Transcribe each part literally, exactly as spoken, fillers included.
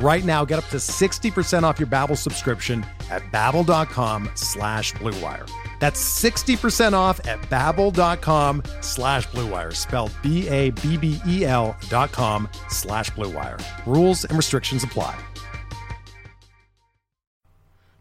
Right now, get up to sixty percent off your Babbel subscription at babbel.com slash BlueWire. That's sixty percent off at babbel.com slash BlueWire, spelled B A B B E L dot com slash BlueWire. Rules and restrictions apply.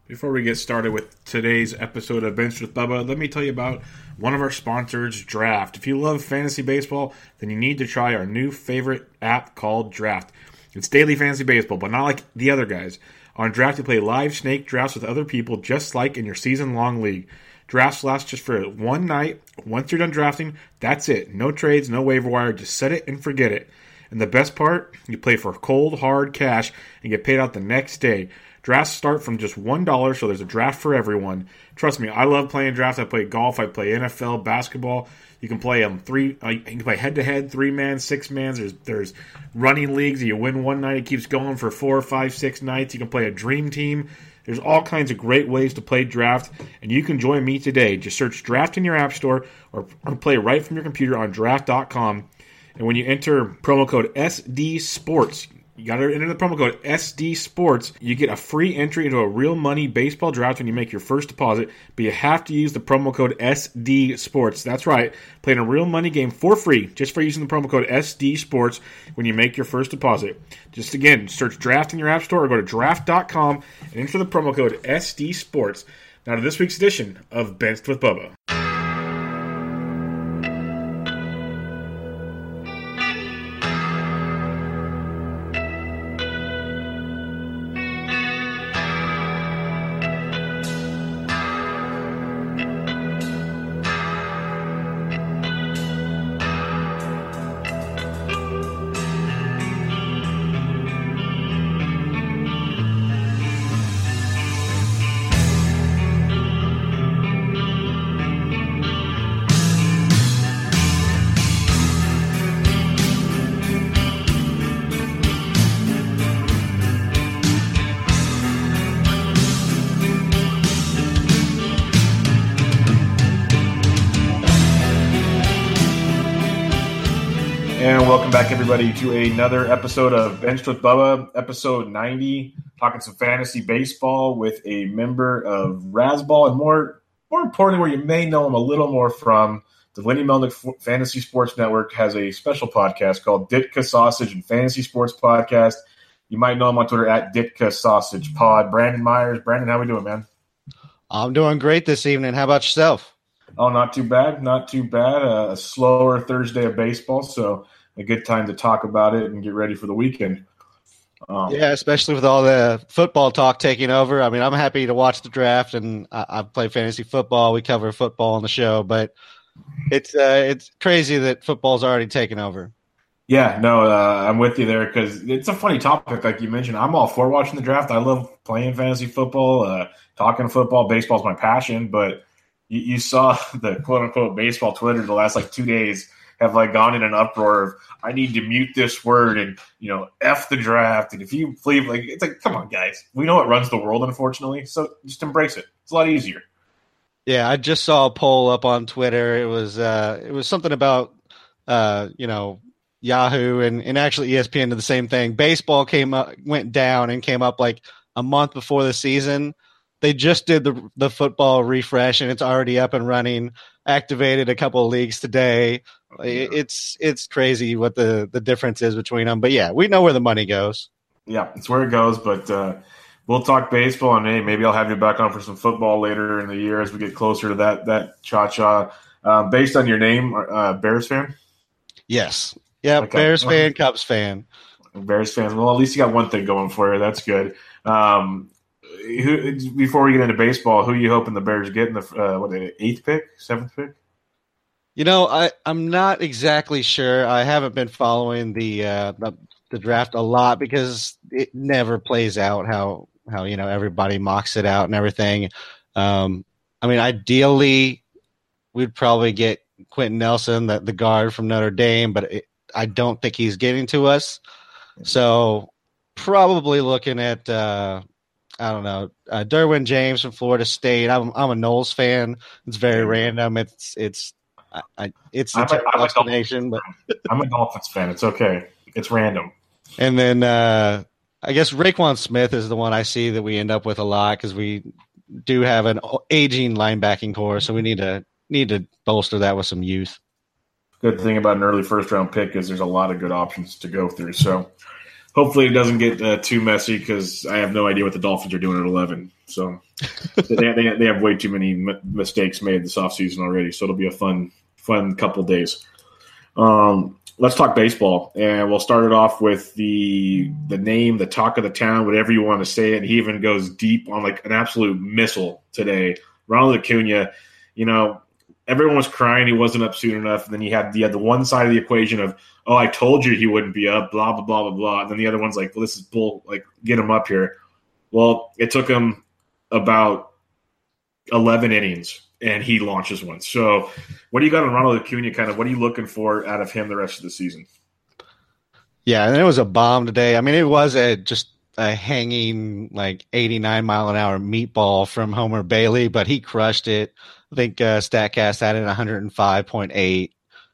Before we get started with today's episode of Bench with Bubba, let me tell you about one of our sponsors, Draft. If you love fantasy baseball, then you need to try our new favorite app called Draft. It's daily fantasy baseball, but not like the other guys. On Draft, you play live snake drafts with other people, just like in your season-long league. Drafts last just for one night. Once you're done drafting, that's it. No trades, no waiver wire. Just set it and forget it. And the best part, you play for cold, hard cash and get paid out the next day. Drafts start from just one dollar, so there's a draft for everyone. Trust me, I love playing drafts. I play golf. I play N F L, basketball. You can play um, three. Uh, you can play head-to-head, three-man, six-man. There's there's running leagues. You win one night, it keeps going for four, five, six nights. You can play a dream team. There's all kinds of great ways to play Draft, and you can join me today. Just search Draft in your app store or, or play right from your computer on draft dot com. And when you enter promo code S D Sports, you got to enter the promo code S D Sports. You get a free entry into a real money baseball draft when you make your first deposit, but you have to use the promo code S D Sports. That's right. Playing a real money game for free just for using the promo code S D Sports when you make your first deposit. Just again, search Draft in your app store or go to draft dot com and enter the promo code S D Sports. Now to this week's edition of Benched with Bubba. Welcome back, everybody, to another episode of Benched with Bubba, episode ninety, talking some fantasy baseball with a member of Razzball, and more more importantly, where you may know him a little more from, the Lenny Melnick Fantasy Sports Network has a special podcast called Ditka Sausage and Fantasy Sports Podcast. You might know him on Twitter at Ditka Sausage Pod. Brandon Myers. Brandon, how we doing, man? I'm doing great this evening. How about yourself? Oh, not too bad. Not too bad. Uh, a slower Thursday of baseball, so a good time to talk about it and get ready for the weekend. Um, yeah, especially with all the football talk taking over. I mean, I'm happy to watch the draft, and I, I play fantasy football. We cover football on the show, but it's uh, it's crazy that football's already taken over. Yeah, no, uh, I'm with you there because it's a funny topic, like you mentioned. I'm all for watching the draft. I love playing fantasy football, uh, talking football. Baseball's my passion, but you, you saw the quote-unquote baseball Twitter the last like two days have like gone in an uproar of I need to mute this word and, you know, F the draft. And if you believe, like, it's like, come on, guys, we know what runs the world, unfortunately. So just embrace it. It's a lot easier. Yeah. I just saw a poll up on Twitter. It was, uh, it was something about, uh, you know, Yahoo and, and actually E S P N did the same thing. Baseball came up, went down and came up like a month before the season. They just did the the football refresh and it's already up and running. Activated a couple of leagues today. It's it's crazy what the, the difference is between them. But, yeah, we know where the money goes. Yeah, it's where it goes. But uh, we'll talk baseball, and, hey, maybe I'll have you back on for some football later in the year as we get closer to that that cha-cha. Uh, based on your name, uh, Bears fan? Yes. Yeah, okay. Bears fan, Cubs fan. Bears fans. Well, at least you got one thing going for you. That's good. Um, who, before we get into baseball, who are you hoping the Bears get in the uh, what, eighth pick, seventh pick? You know, I, I'm not exactly sure. I haven't been following the uh, the, the draft a lot because it never plays out how how you know everybody mocks it out and everything. Um, I mean, ideally, we'd probably get Quentin Nelson, the, the guard from Notre Dame, but it, I don't think he's getting to us. So probably looking at, uh, I don't know, uh, Derwin James from Florida State. I'm I'm a Knowles fan. It's very random. It's it's I, I, it's a terrible explanation, but I'm a Dolphins fan. It's okay. It's random. And then uh, I guess Raekwon Smith is the one I see that we end up with a lot because we do have an aging linebacking core, so we need to need to bolster that with some youth. Good thing about an early first-round pick is there's a lot of good options to go through. So hopefully it doesn't get uh, too messy because I have no idea what the Dolphins are doing at eleven. So they, they, they have way too many m- mistakes made this offseason already, so it'll be a fun fun couple days. Um, let's talk baseball, and we'll start it off with the the name, the talk of the town, whatever you want to say it. He even goes deep on like an absolute missile today. Ronald Acuna, you know, everyone was crying he wasn't up soon enough. And then you had, you had the one side of the equation of, oh, I told you he wouldn't be up, blah, blah, blah, blah, blah. And then the other one's like, well, this is bull. Like, get him up here. Well, it took him about eleven innings, and he launches one. So what do you got on Ronald Acuna? Kind of what are you looking for out of him the rest of the season? Yeah, and it was a bomb today. I mean, it was a just a hanging, like, eighty-nine mile an hour meatball from Homer Bailey, but he crushed it. I think uh, StatCast had it one oh five point eight.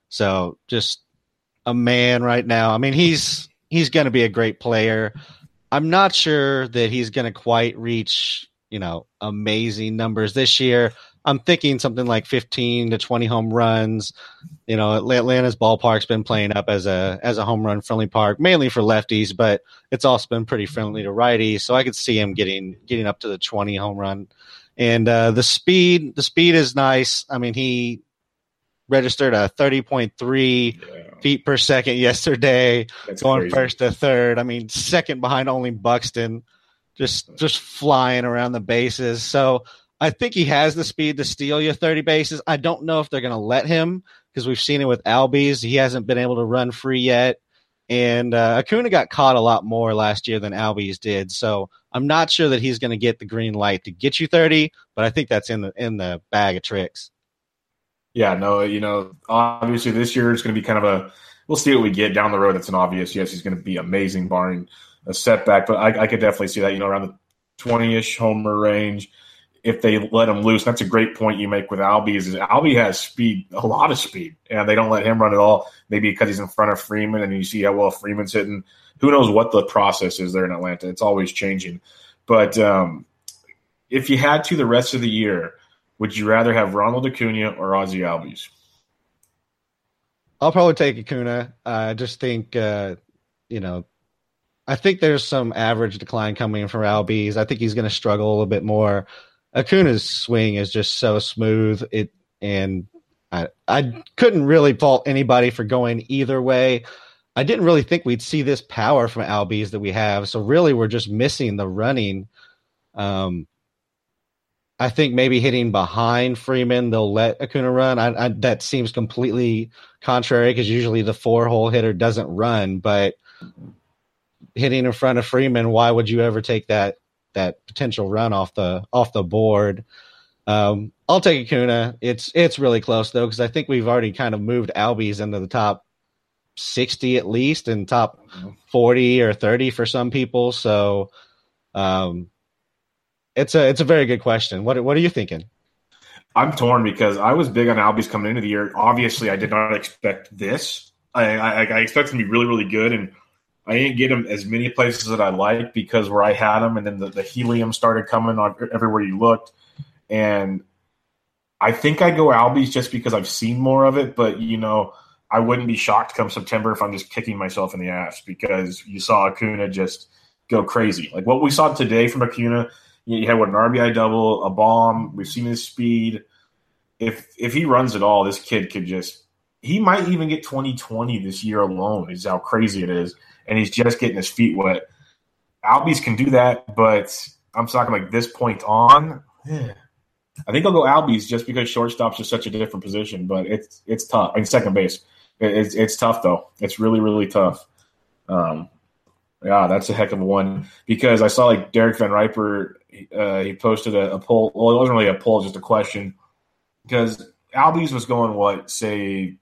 So just a man right now. I mean, he's he's going to be a great player. I'm not sure that he's going to quite reach, you know, amazing numbers this year. I'm thinking something like fifteen to twenty home runs. You know, Atlanta's ballpark's been playing up as a as a home run friendly park, mainly for lefties, but it's also been pretty friendly to righties. So I could see him getting getting up to the twenty home run. And uh, the speed, the speed is nice. I mean, he registered a thirty point three yeah. feet per second yesterday, that's going crazy. First to third. I mean, second behind only Buxton, just just flying around the bases. So I think he has the speed to steal your thirty bases. I don't know if they're going to let him because we've seen it with Albies. He hasn't been able to run free yet. And uh, Acuna got caught a lot more last year than Albies did, so I'm not sure that he's going to get the green light to get you thirty, but I think that's in the in the bag of tricks. Yeah, no, you know, obviously this year it's going to be kind of a we'll see what we get down the road. It's an obvious yes, he's going to be amazing barring a setback, but I, I could definitely see that, you know, around the twenty-ish homer range if they let him loose. That's a great point you make with Albies. Is Albies has speed, a lot of speed, and they don't let him run at all, maybe because he's in front of Freeman, and you see how well Freeman's hitting. Who knows what the process is there in Atlanta. It's always changing. But um, if you had to the rest of the year, would you rather have Ronald Acuna or Ozzie Albies? I'll probably take Acuna. Uh, I just think, uh, you know, I think there's some average decline coming from Albies. I think he's going to struggle a little bit more. Acuna's swing is just so smooth, it and I I couldn't really fault anybody for going either way. I didn't really think we'd see this power from Albies that we have, so really we're just missing the running. Um, I think maybe hitting behind Freeman, they'll let Acuna run. I, I, that seems completely contrary because usually the four-hole hitter doesn't run, but hitting in front of Freeman, why would you ever take that? that potential run off the off the board. Um, I'll take Acuna. It's it's really close, though, because I think we've already kind of moved Albies into the top sixty at least and top forty or thirty for some people. So um, it's a it's a very good question. What what are you thinking? I'm torn because I was big on Albies coming into the year. Obviously, I did not expect this. I, I, I expected him to be really, really good, and I didn't get him as many places that I like because where I had him and then the, the helium started coming on everywhere you looked. And I think I go Albies just because I've seen more of it, but, you know, I wouldn't be shocked come September if I'm just kicking myself in the ass because you saw Acuna just go crazy. Like what we saw today from Acuna, you had what, an R B I double, a bomb. We've seen his speed. If if he runs at all, this kid could just he might even get twenty twenty this year alone, is how crazy it is. And he's just getting his feet wet. Albies can do that, but I'm talking like this point on. Yeah. I think I'll go Albies just because shortstop's just such a different position, but it's it's tough. I mean, second base. It's it's tough, though. It's really, really tough. Um, yeah, that's a heck of a one because I saw like Derek Van Riper, uh, he posted a, a poll. Well, it wasn't really a poll, just a question because Albies was going, what, say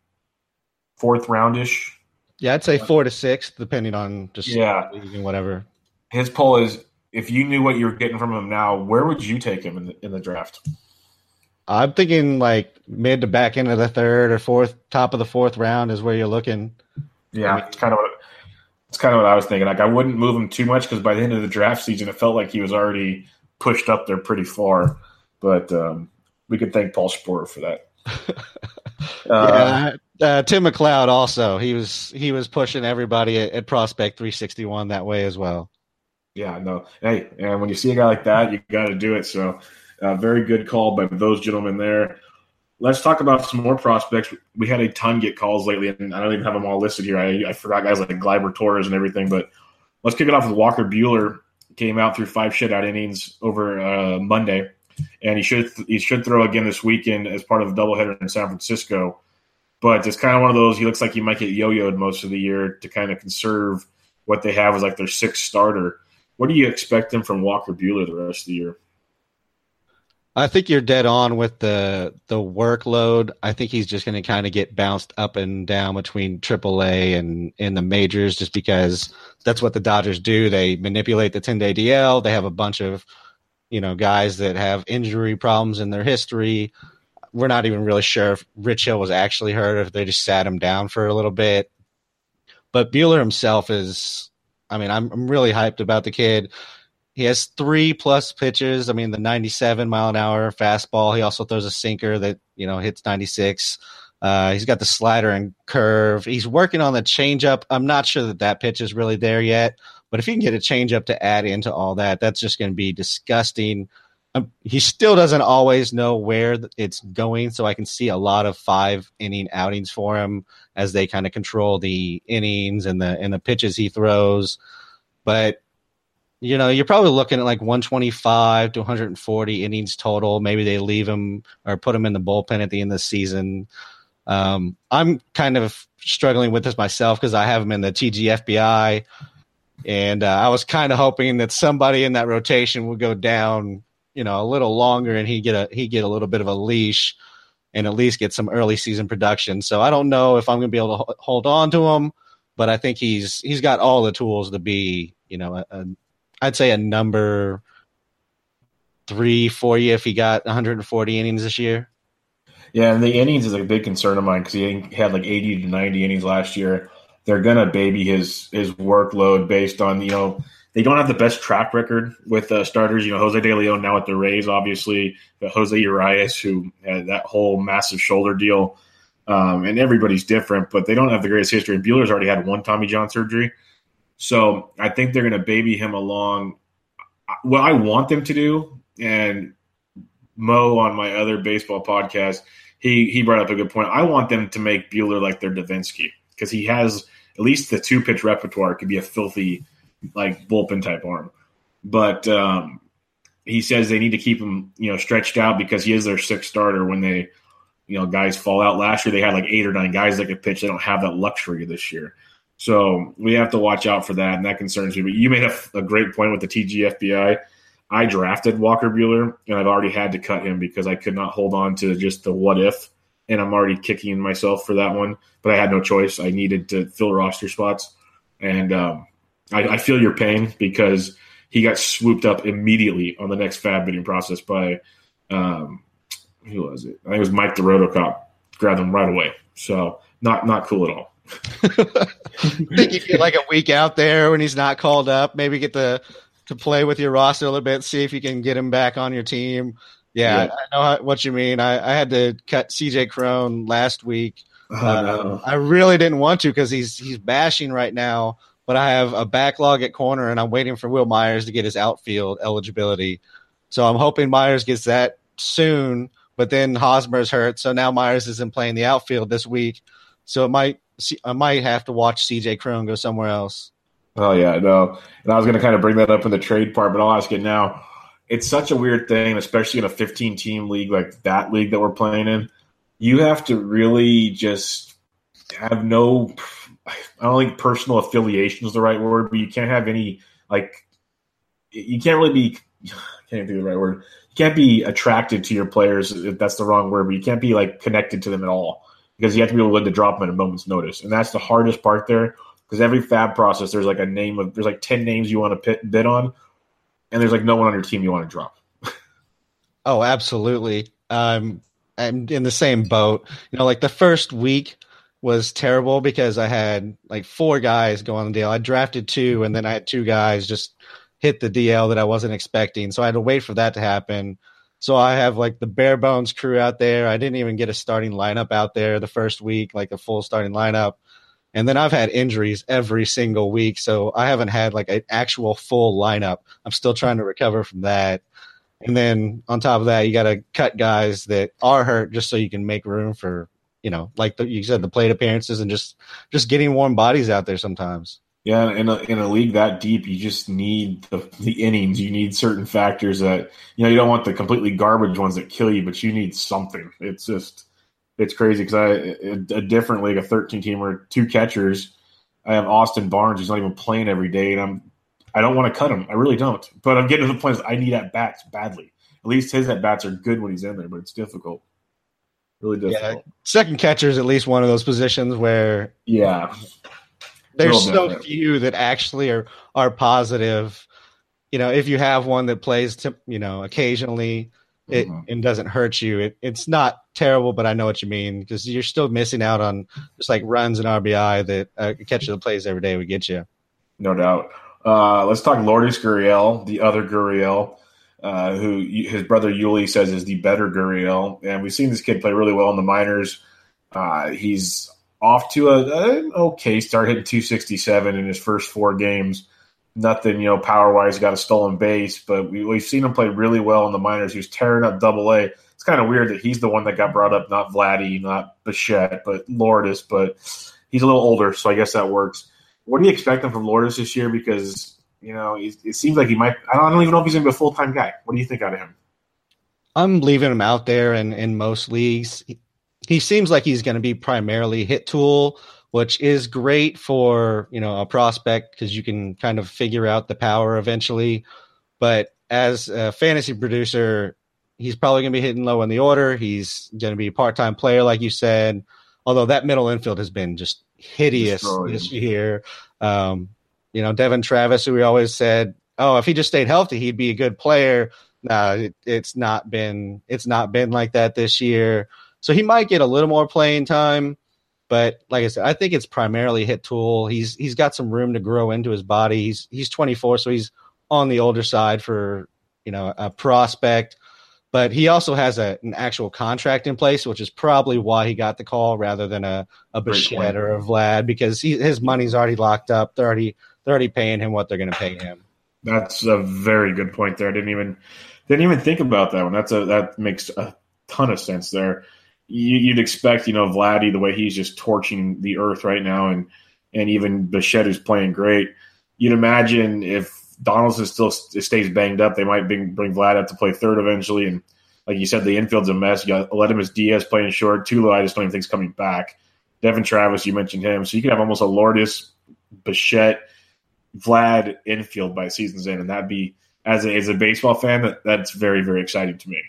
fourth roundish? Yeah, I'd say four to six, depending on just yeah. whatever. His poll is, if you knew what you were getting from him now, where would you take him in the, in the draft? I'm thinking like mid to back end of the third or fourth, top of the fourth round is where you're looking. Yeah, I mean, it's kind of what, it's kind of what I was thinking. Like I wouldn't move him too much because by the end of the draft season, it felt like he was already pushed up there pretty far. But um, we could thank Paul Sporer for that. uh, yeah, uh, Tim McLeod also. He was he was pushing everybody at, at Prospect three sixty-one that way as well. Yeah, no. Hey, and when you see a guy like that, you got to do it. So, uh, very good call by those gentlemen there. Let's talk about some more prospects. We had a ton get calls lately, and I don't even have them all listed here. I, I forgot guys like Gleyber Torres and everything, but let's kick it off with Walker Buehler. Came out through five shutout innings over uh, Monday, and he should he should throw again this weekend as part of a doubleheader in San Francisco. But it's kind of one of those. He looks like he might get yo-yoed most of the year to kind of conserve what they have as like their sixth starter. What do you expect them from Walker Buehler the rest of the year? I think you're dead on with the the workload. I think he's just going to kind of get bounced up and down between triple A and, and the majors just because that's what the Dodgers do. They manipulate the ten-day D L. They have a bunch of, you know, guys that have injury problems in their history. We're not even really sure if Rich Hill was actually hurt or if they just sat him down for a little bit. But Buehler himself is – I mean, I'm I'm really hyped about the kid. He has three plus pitches. I mean, the ninety-seven mile an hour fastball. He also throws a sinker that, you know, hits ninety-six. Uh, he's got the slider and curve. He's working on the changeup. I'm not sure that that pitch is really there yet, but if he can get a changeup to add into all that, that's just going to be disgusting. Um, he still doesn't always know where it's going, so I can see a lot of five inning outings for him as they kind of control the innings and the and the pitches he throws. But you know, you're probably looking at like one twenty-five to one forty innings total. Maybe they leave him or put him in the bullpen at the end of the season. Um, I'm kind of struggling with this myself because I have him in the T G F B I, and uh, I was kind of hoping that somebody in that rotation would go down, you know, a little longer and he get a he get a little bit of a leash and at least get some early season production. So I don't know if I'm going to be able to hold on to him, but I think he's he's got all the tools to be, you know, a, a, I'd say a number three for you if he got one forty innings this year. Yeah, and the innings is a big concern of mine because he had like eighty to ninety innings last year. They're going to baby his his workload based on, you know, they don't have the best track record with uh, starters. You know, Jose De Leon now at the Rays, obviously. But Jose Urias, who had that whole massive shoulder deal. Um, and everybody's different, but they don't have the greatest history. And Buehler's already had one Tommy John surgery. So I think they're going to baby him along. What I want them to do, and Mo on my other baseball podcast, he, he brought up a good point. I want them to make Buehler like their Davinsky because he has at least the two-pitch repertoire. It could be a filthy – like bullpen type arm. But um, he says they need to keep him, you know, stretched out because he is their sixth starter when they, you know, guys fall out. Last year they had like eight or nine guys that could pitch. They don't have that luxury this year. So we have to watch out for that, and that concerns me. But you made a, a great point with the T G F B I. I drafted Walker Buehler, and I've already had to cut him because I could not hold on to just the what if, and I'm already kicking myself for that one. But I had no choice. I needed to fill roster spots, and um, – I, I feel your pain because he got swooped up immediately on the next fab bidding process by um, who was it? I think it was Mike the Rotocop. Grabbed him right away. So not not cool at all. Think you get like a week out there when he's not called up. Maybe get the to play with your roster a little bit, see if you can get him back on your team. Yeah, yeah. I know how, what you mean. I, I had to cut C J Crone last week. Oh, uh, no. I really didn't want to because he's he's bashing right now. But I have a backlog at corner, and I'm waiting for Will Myers to get his outfield eligibility. So I'm hoping Myers gets that soon, but then Hosmer's hurt, so now Myers isn't playing the outfield this week. So it might I might have to watch C J Crone go somewhere else. Oh, yeah, no. And I was going to kind of bring that up in the trade part, but I'll ask it now. It's such a weird thing, especially in a fifteen-team league like that league that we're playing in. You have to really just have no – I don't think personal affiliation is the right word, but you can't have any – like you can't really be – I can't think of the right word. You can't be attracted to your players, if that's the wrong word, but you can't be like connected to them at all because you have to be willing to drop them at a moment's notice. And that's the hardest part there. Because every fab process, there's like a name of, there's like ten names you want to bid on, and there's like no one on your team you want to drop. Oh, absolutely. Um, I'm in the same boat. You know, like the first week was terrible because I had like four guys go on the D L. I drafted two, and then I had two guys just hit the D L that I wasn't expecting. So I had to wait for that to happen. So I have like the bare bones crew out there. I didn't even get a starting lineup out there the first week, like a full starting lineup. And then I've had injuries every single week, so I haven't had like an actual full lineup. I'm still trying to recover from that. And then on top of that, you got to cut guys that are hurt just so you can make room for, you know, like the, you said, the plate appearances and just, just getting warm bodies out there sometimes. Yeah, in a, in a league that deep, you just need the, the innings. You need certain factors that, you know, you don't want the completely garbage ones that kill you, but you need something. It's just – It's crazy because I a different league, a thirteen-teamer, two catchers. I have Austin Barnes, who's not even playing every day, and I'm I don't want to cut him. I really don't. But I'm getting to the point I need at bats badly. At least his at bats are good when he's in there, but it's difficult, really difficult. Yeah, second catcher is at least one of those positions where yeah, there's so bit, few that actually are are positive. You know, if you have one that plays, to, you know, occasionally. It and doesn't hurt you. It, it's not terrible, but I know what you mean because you're still missing out on just like runs and R B I that uh, catcher that plays every day would get you. No doubt. Uh, let's talk Lourdes Gurriel, the other Gurriel, uh, who his brother Yuli says is the better Gurriel. And we've seen this kid play really well in the minors. Uh, he's off to a, an okay start, hitting two sixty-seven in his first four games. Nothing, you know, power-wise, got a stolen base, but we, we've seen him play really well in the minors. He was tearing up double-A. It's kind of weird that he's the one that got brought up, not Vladdy, not Bichette, but Lourdes, but he's a little older, so I guess that works. What do you expect him from Lourdes this year? Because, you know, it, it seems like he might – I don't even know if he's going to be a full-time guy. What do you think out of him? I'm leaving him out there in, in most leagues. He, he seems like he's going to be primarily hit tool, which is great for, you know, a prospect because you can kind of figure out the power eventually. But as a fantasy producer, he's probably going to be hitting low in the order. He's going to be a part-time player, like you said, although that middle infield has been just hideous Destroyed. This year. Um, you know, Devin Travis, who we always said, oh, if he just stayed healthy, he'd be a good player. No, it, it's not been it's not been like that this year. So he might get a little more playing time. But like I said, I think it's primarily hit tool. He's he's got some room to grow into his body. He's he's twenty-four, so he's on the older side for, you know, a prospect. But he also has a, an actual contract in place, which is probably why he got the call rather than a, a Bichette or a Vlad, because he, his money's already locked up. They're already, they're already paying him what they're going to pay him. That's a very good point there. I didn't even didn't even think about that one. That's a that makes a ton of sense there. You'd expect, you know, Vladdy, the way he's just torching the earth right now, and and even Bichette is playing great. You'd imagine if Donaldson still stays banged up, they might bring, bring Vlad up to play third eventually. And like you said, the infield's a mess. You got Eledemus Diaz playing short. Tulo, I just don't even think is coming back. Devin Travis, you mentioned him. So you could have almost a Lourdes, Bichette, Vlad infield by season's end. And that'd be, as a, as a baseball fan, that, that's very, very exciting to me.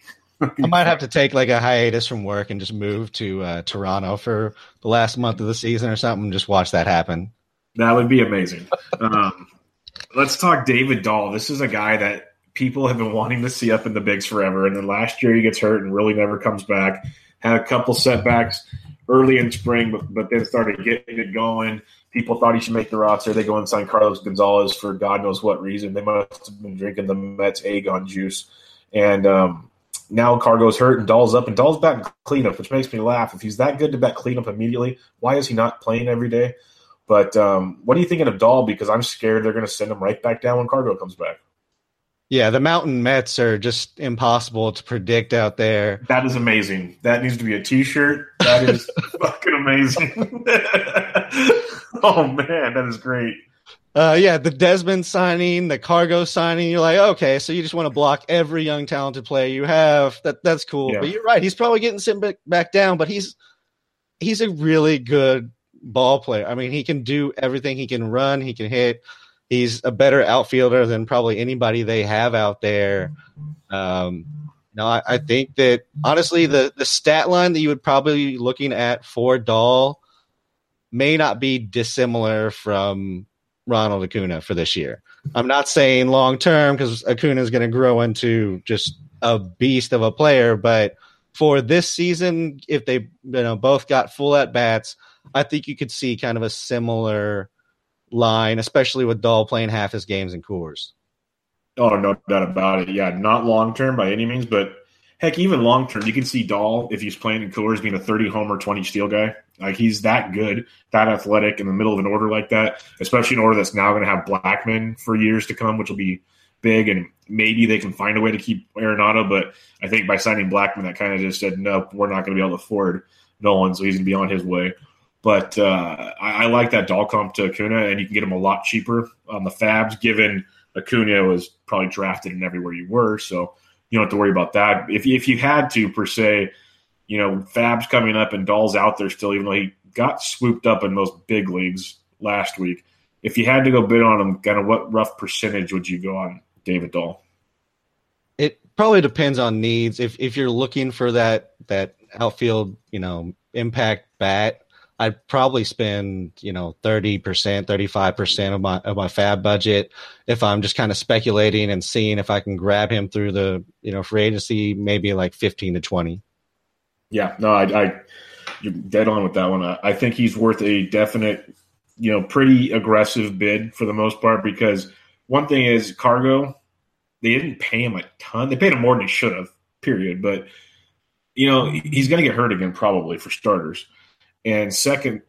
I might have to take like a hiatus from work and just move to uh, Toronto for the last month of the season or something and just watch that happen. That would be amazing. um, let's talk David Dahl. This is a guy that people have been wanting to see up in the bigs forever. And then last year he gets hurt and really never comes back. Had a couple setbacks early in spring, but, but then started getting it going. People thought he should make the roster. They go and sign Carlos Gonzalez for God knows what reason. They must have been drinking the Mets Agon juice. And, um, now Cargo's hurt and Dahl's up, and Dahl's batting cleanup, which makes me laugh. If he's that good to bat cleanup immediately, why is he not playing every day? But um, what are you thinking of Dahl? Because I'm scared they're going to send him right back down when Cargo comes back. Yeah, the Mountain Mets are just impossible to predict out there. That is amazing. That needs to be a T-shirt. That is fucking amazing. Oh, man, that is great. Uh, yeah, the Desmond signing, the Cargo signing, you're like, okay, so you just want to block every young, talented player you have. That That's cool. Yeah. But you're right. He's probably getting sent back down, but he's he's a really good ball player. I mean, he can do everything. He can run. He can hit. He's a better outfielder than probably anybody they have out there. Um, you know, I, I think that, honestly, the, the stat line that you would probably be looking at for Dahl may not be dissimilar from Ronald Acuna for this year. I'm not saying long-term because Acuna is going to grow into just a beast of a player, but for this season, if they you know both got full at-bats, I think you could see kind of a similar line, especially with Dahl playing half his games in Coors. Oh, no doubt about it. Yeah, not long-term by any means, but heck, even long-term, you can see Dahl, if he's playing in Coors, being a thirty-homer, twenty-steal guy. Like, he's that good, that athletic in the middle of an order like that, especially an order that's now going to have Blackman for years to come, which will be big, and maybe they can find a way to keep Arenado, but I think by signing Blackman, that kind of just said, no, we're not going to be able to afford Nolan, so he's going to be on his way. But uh, I, I like that Dahl comp to Acuna, and you can get him a lot cheaper on the Fabs, given Acuna was probably drafted in everywhere you were, so you don't have to worry about that. If, if you had to, per se, you know, Fab's coming up and Dahl's out there still, even though he got swooped up in most big leagues last week. If you had to go bid on him, kind of what rough percentage would you go on David Dahl? It probably depends on needs. If if you're looking for that that outfield, you know, impact bat, I'd probably spend, you know, thirty percent, thirty-five percent of my of my Fab budget if I'm just kind of speculating and seeing if I can grab him through the, you know, free agency, maybe like fifteen to twenty. Yeah, no, I, I you're dead on with that one. I, I think he's worth a definite, you know, pretty aggressive bid for the most part, because one thing is Cargo, they didn't pay him a ton. They paid him more than he should have, period. But, you know, he's going to get hurt again probably for starters. And second,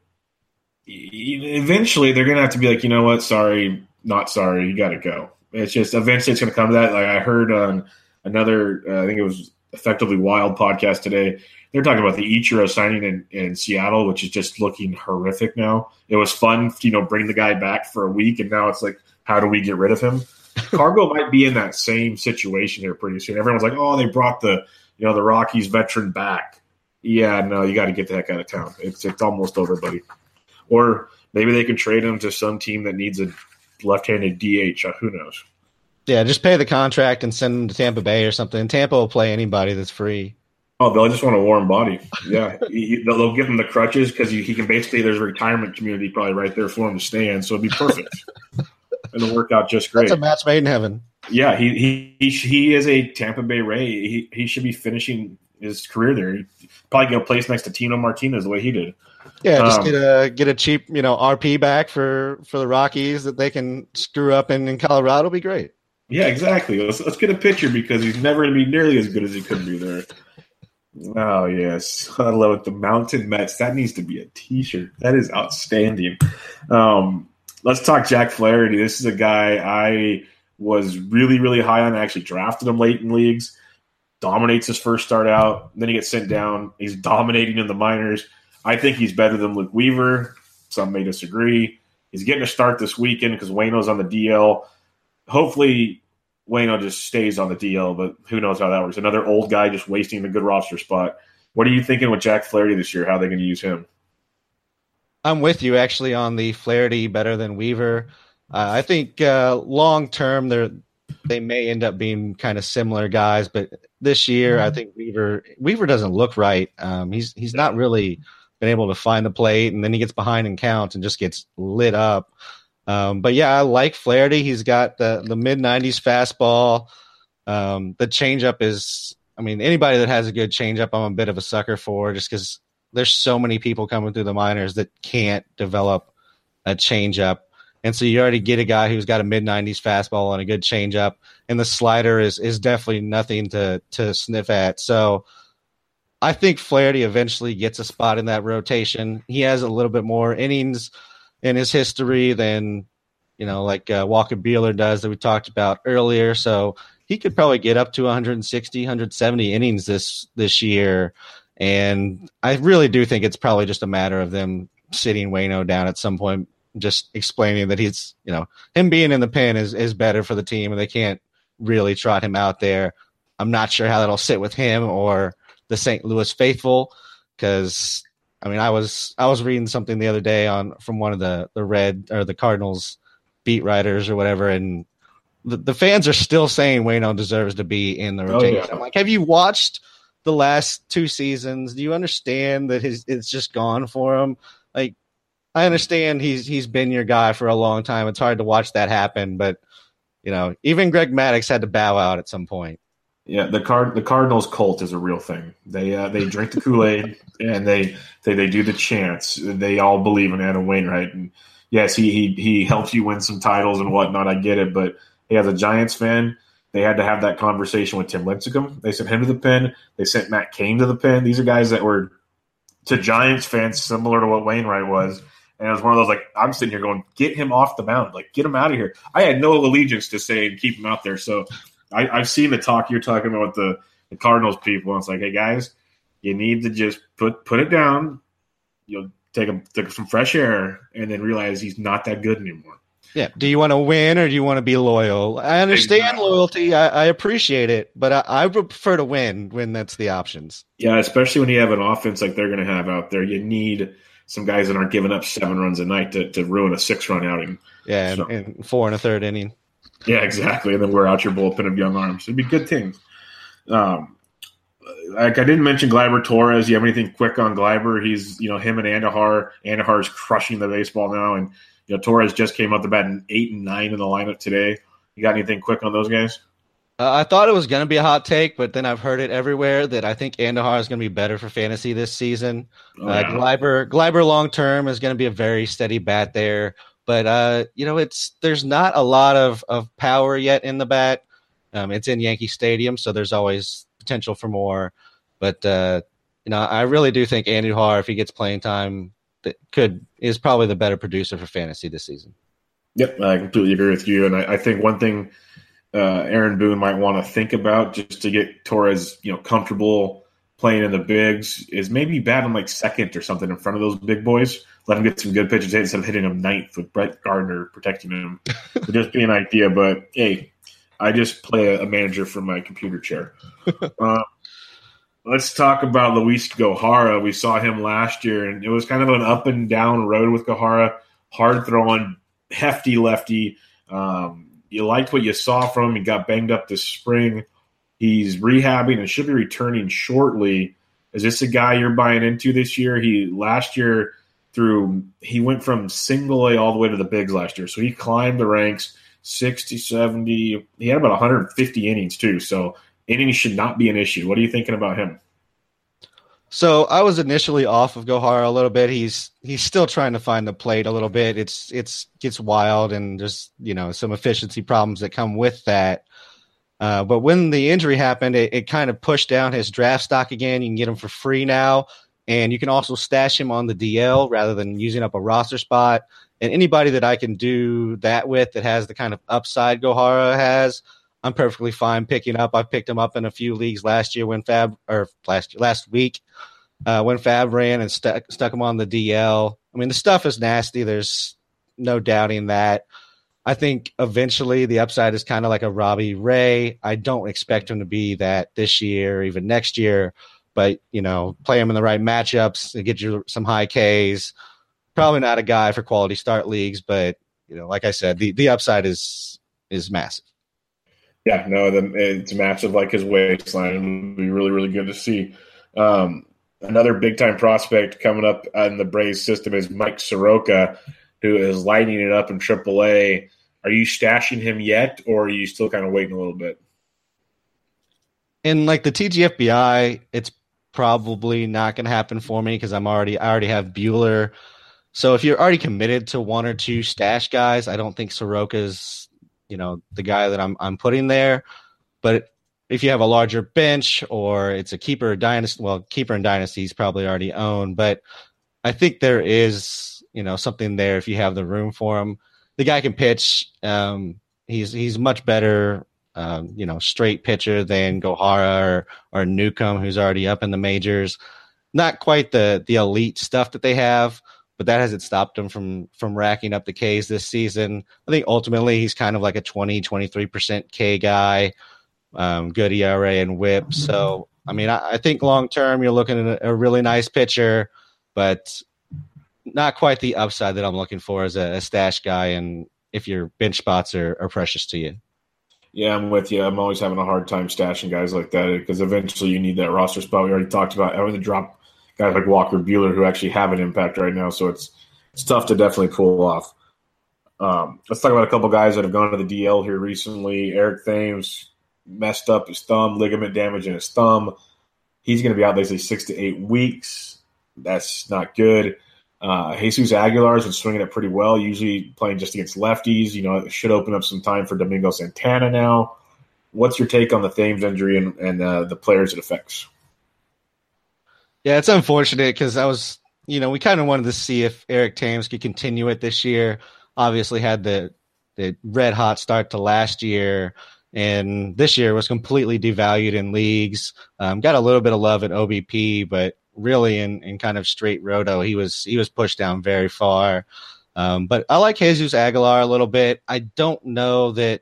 eventually they're going to have to be like, you know what, sorry, not sorry, you got to go. It's just eventually it's going to come to that. Like I heard on another, uh, I think it was Effectively Wild podcast today, they're talking about the Ichiro signing in, in Seattle, which is just looking horrific now. It was fun, you know, bring the guy back for a week, and now it's like, how do we get rid of him? Cargo might be in that same situation here pretty soon. Everyone's like, oh, they brought the, you know, the Rockies veteran back. Yeah, no, you got to get the heck out of town. It's it's almost over, buddy. Or maybe they can trade him to some team that needs a left-handed D H. Who knows? Yeah, just pay the contract and send him to Tampa Bay or something. Tampa will play anybody that's free. Oh, they'll just want a warm body. Yeah, he, they'll give him the crutches because he, he can basically – there's a retirement community probably right there for him to stay in, so it'd be perfect. It'll work out just great. That's a match made in heaven. Yeah, he he he, he is a Tampa Bay Ray. He, he should be finishing – his career there. He'd probably get a place next to Tino Martinez the way he did. Yeah, just um, get a get a cheap, you know, R P back for, for the Rockies that they can screw up in, in Colorado. It'll be great. Yeah, exactly. Let's let's get a pitcher because he's never going to be nearly as good as he could be there. Oh yes, I love it. The Mountain Mets. That needs to be a T-shirt. That is outstanding. Um, let's talk Jack Flaherty. This is a guy I was really really high on. I actually drafted him late in leagues. Dominates his first start out, then he gets sent down. He's dominating in the minors. I think he's better than Luke Weaver. Some may disagree. He's getting a start this weekend because Waino's on the D L. Hopefully, Waino just stays on the D L, but who knows how that works. Another old guy just wasting the good roster spot. What are you thinking with Jack Flaherty this year? How are they going to use him? I'm with you, actually, on the Flaherty better than Weaver. Uh, I think uh, long-term, they're They may end up being kind of similar guys, but this year I think Weaver Weaver doesn't look right. Um, he's he's not really been able to find the plate, and then he gets behind in counts and just gets lit up. Um, but yeah, I like Flaherty. He's got the the mid nineties fastball. Um, the changeup is, I mean, anybody that has a good changeup, I'm a bit of a sucker for, just because there's so many people coming through the minors that can't develop a changeup. And so you already get a guy who's got a mid-nineties fastball and a good changeup, and the slider is is definitely nothing to to sniff at. So I think Flaherty eventually gets a spot in that rotation. He has a little bit more innings in his history than, you know, like uh, Walker Buehler does that we talked about earlier. So he could probably get up to one sixty, one seventy innings this this year. And I really do think it's probably just a matter of them sitting Waino down at some point, just explaining that he's, you know, him being in the pen is, is better for the team and they can't really trot him out there. I'm not sure how that'll sit with him or the Saint Louis faithful, because I mean, I was I was reading something the other day on from one of the, the Red or the Cardinals beat writers or whatever, and the, the fans are still saying Waino deserves to be in the rotation. Oh, yeah. I'm like, have you watched the last two seasons? Do you understand that his it's just gone for him? Like, I understand he's he's been your guy for a long time. It's hard to watch that happen, but you know, even Greg Maddux had to bow out at some point. Yeah, the card the Cardinals cult is a real thing. They uh, they drink the Kool-Aid and they, they they do the chants. They all believe in Adam Wainwright. And yes, he he he helped you win some titles and whatnot. I get it, but hey, as a Giants fan, they had to have that conversation with Tim Lincecum. They sent him to the pen. They sent Matt Cain to the pen. These are guys that were to Giants fans similar to what Wainwright was. And it was one of those, like, I'm sitting here going, get him off the mound. Like, get him out of here. I had no allegiance to say and keep him out there. So I, I've seen the talk you're talking about with the, the Cardinals people. And it's like, hey, guys, you need to just put put it down. You'll take, a, take some fresh air and then realize he's not that good anymore. Yeah. Do you want to win or do you want to be loyal? I understand exactly. Loyalty. I, I appreciate it, but I, I would prefer to win when that's the options. Yeah, especially when you have an offense like they're going to have out there. You need – some guys that aren't giving up seven runs a night to, to ruin a six-run outing. Yeah, so. and, and four and a third inning. Yeah, exactly. And then wear out your bullpen of young arms. It'd be good things. Um, like I didn't mention Gleyber Torres. You have anything quick on Gleyber? He's, you know, him and Andújar. Andujar's crushing the baseball now, and you know Torres just came up the bat in eight and nine in the lineup today. You got anything quick on those guys? Uh, I thought it was going to be a hot take, but then I've heard it everywhere that I think Andújar is going to be better for fantasy this season. Oh, yeah. uh, Gleyber, Gleyber long-term is going to be a very steady bat there. But, uh, you know, it's there's not a lot of, of power yet in the bat. Um, it's in Yankee Stadium, so there's always potential for more. But, uh, you know, I really do think Andújar, if he gets playing time, that could is probably the better producer for fantasy this season. Yep, I completely agree with you. And I, I think one thing – Uh, Aaron Boone might want to think about just to get Torres, you know, comfortable playing in the bigs is maybe bat him like second or something in front of those big boys. Let him get some good pitches instead of hitting him ninth with Brett Gardner protecting him. So just be an idea, but hey, I just play a, a manager from my computer chair. Uh, let's talk about Luis Gohara. We saw him last year, and it was kind of an up and down road with Gohara. Hard throwing, hefty lefty. Um, You liked what you saw from him. He got banged up this spring. He's rehabbing and should be returning shortly. Is this a guy you're buying into this year? He last year through he went from single A all the way to the bigs last year. So he climbed the ranks sixty, seventy. He had about one hundred fifty innings too. So innings should not be an issue. What are you thinking about him? So I was initially off of Gohara a little bit. He's he's still trying to find the plate a little bit. It's it's gets wild and just, you know, some efficiency problems that come with that. Uh, but when the injury happened, it, it kind of pushed down his draft stock again. You can get him for free now, and you can also stash him on the D L rather than using up a roster spot. And anybody that I can do that with that has the kind of upside Gohara has, I'm perfectly fine picking up. I picked him up in a few leagues last year when Fab or last last week uh, when Fab ran and st- stuck him on the D L. I mean, the stuff is nasty. There's no doubting that. I think eventually the upside is kind of like a Robbie Ray. I don't expect him to be that this year, or even next year. But you know, play him in the right matchups and get you some high Ks. Probably not a guy for quality start leagues, but you know, like I said, the the upside is is massive. Yeah, no, the, it's massive like his waistline. It would be really, really good to see. Um, another big-time prospect coming up in the Braves system is Mike Soroka, who is lighting it up in triple A. Are you stashing him yet, or are you still kind of waiting a little bit? In, like, the T G F B I, it's probably not going to happen for me because I'm already, I already have Buehler. So if you're already committed to one or two stash guys, I don't think Soroka's – you know, the guy that I'm I'm putting there. But if you have a larger bench or it's a keeper or dynasty, well, keeper and dynasties probably already own. But I think there is, you know, something there if you have the room for him. The guy can pitch. Um, he's he's much better um, you know, straight pitcher than Gohara or, or Newcomb, who's already up in the majors. Not quite the the elite stuff that they have, but that hasn't stopped him from from racking up the Ks this season. I think ultimately he's kind of like a twenty, twenty-three percent K guy, um, good E R A and whip. So, I mean, I, I think long term you're looking at a really nice pitcher, but not quite the upside that I'm looking for as a, a stash guy and if your bench spots are, are precious to you. Yeah, I'm with you. I'm always having a hard time stashing guys like that because eventually you need that roster spot. We already talked about having to drop guys like Walker Buehler who actually have an impact right now, so it's it's tough to definitely pull off. Um, let's talk about a couple guys that have gone to the D L here recently. Eric Thames messed up his thumb, ligament damage in his thumb. He's going to be out basically six to eight weeks. That's not good. Uh, Jesus Aguilar's been swinging it pretty well, usually playing just against lefties. You know, it should open up some time for Domingo Santana now. What's your take on the Thames injury and, and uh, the players it affects? Yeah, it's unfortunate because I was, you know, we kind of wanted to see if Eric Thames could continue it this year. Obviously had the the red hot start to last year, and this year was completely devalued in leagues. Um, got a little bit of love at O B P, but really in, in kind of straight roto, he was he was pushed down very far. Um, but I like Jesus Aguilar a little bit. I don't know that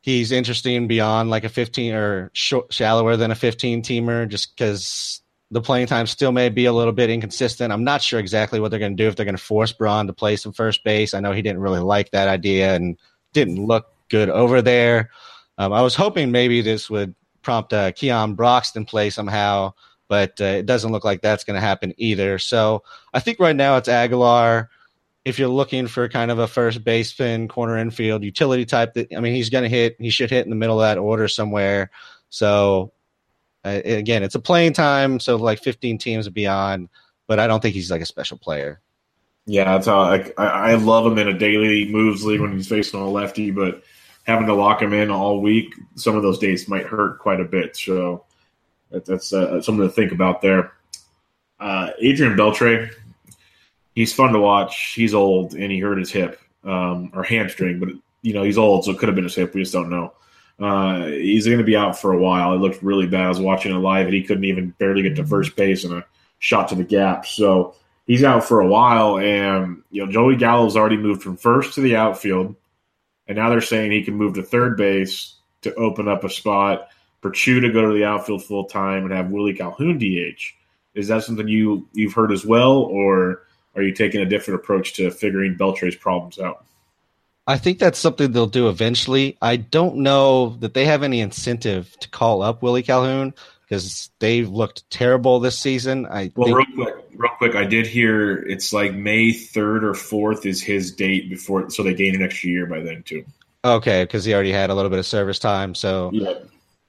he's interesting beyond like a fifteen or sh- shallower than a fifteen-teamer just because the playing time still may be a little bit inconsistent. I'm not sure exactly what they're going to do, if they're going to force Braun to play some first base. I know he didn't really like that idea and didn't look good over there. Um, I was hoping maybe this would prompt uh, Keon Broxton play somehow, but uh, it doesn't look like that's going to happen either. So I think right now it's Aguilar. If you're looking for kind of a first baseman, corner infield, utility type, that I mean, he's going to hit, he should hit in the middle of that order somewhere. So uh, again, it's a playing time, so like fifteen teams beyond, but I don't think he's like a special player. Yeah, that's how I, I love him in a daily moves league when he's facing a lefty, but having to lock him in all week, some of those days might hurt quite a bit. So that's uh, something to think about there. Uh, Adrian Beltre, he's fun to watch. He's old, and he hurt his hip um, or hamstring, but you know he's old, so it could have been his hip. We just don't know. Uh, he's going to be out for a while. It looked really bad. I was watching it live, and he couldn't even barely get to first base and a shot to the gap. So he's out for a while, and you know Joey Gallo's already moved from first to the outfield, and now they're saying he can move to third base to open up a spot for Chu to go to the outfield full time and have Willie Calhoun D H. Is that something you, you've heard as well, or are you taking a different approach to figuring Beltre's problems out? I think that's something they'll do eventually. I don't know that they have any incentive to call up Willie Calhoun because they've looked terrible this season. I well, think- real quick, real quick, I did hear it's like May third or fourth is his date before, so they gain an extra year by then too. Okay, because he already had a little bit of service time, so yeah.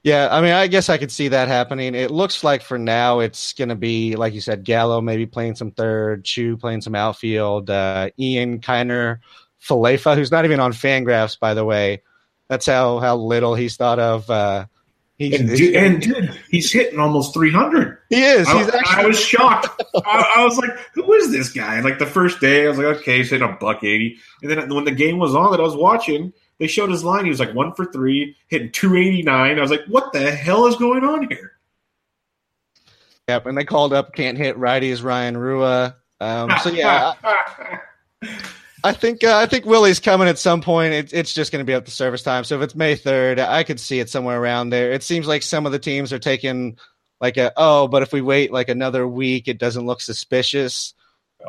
Yeah, I mean, I guess I could see that happening. It looks like for now it's going to be, like you said, Gallo maybe playing some third, Chu playing some outfield, uh, Ian Kiner Falefa, who's not even on Fangraphs, by the way. That's how, how little he's thought of. Uh, he's, and, dude, and dude, he's hitting almost three hundred. He is. He's I, actually- I was shocked. I, I was like, who is this guy? And like the first day, I was like, okay, he's hitting a buck eighty. And then when the game was on that I was watching, they showed his line. He was like one for three, hitting two eighty-nine. I was like, what the hell is going on here? Yep, and they called up can't hit righties Ryan Rua. Um, so, yeah, I, I think uh, I think Willie's coming at some point. It, it's just going to be up to service time. So if it's May third, I could see it somewhere around there. It seems like some of the teams are taking like a, oh, but if we wait like another week, it doesn't look suspicious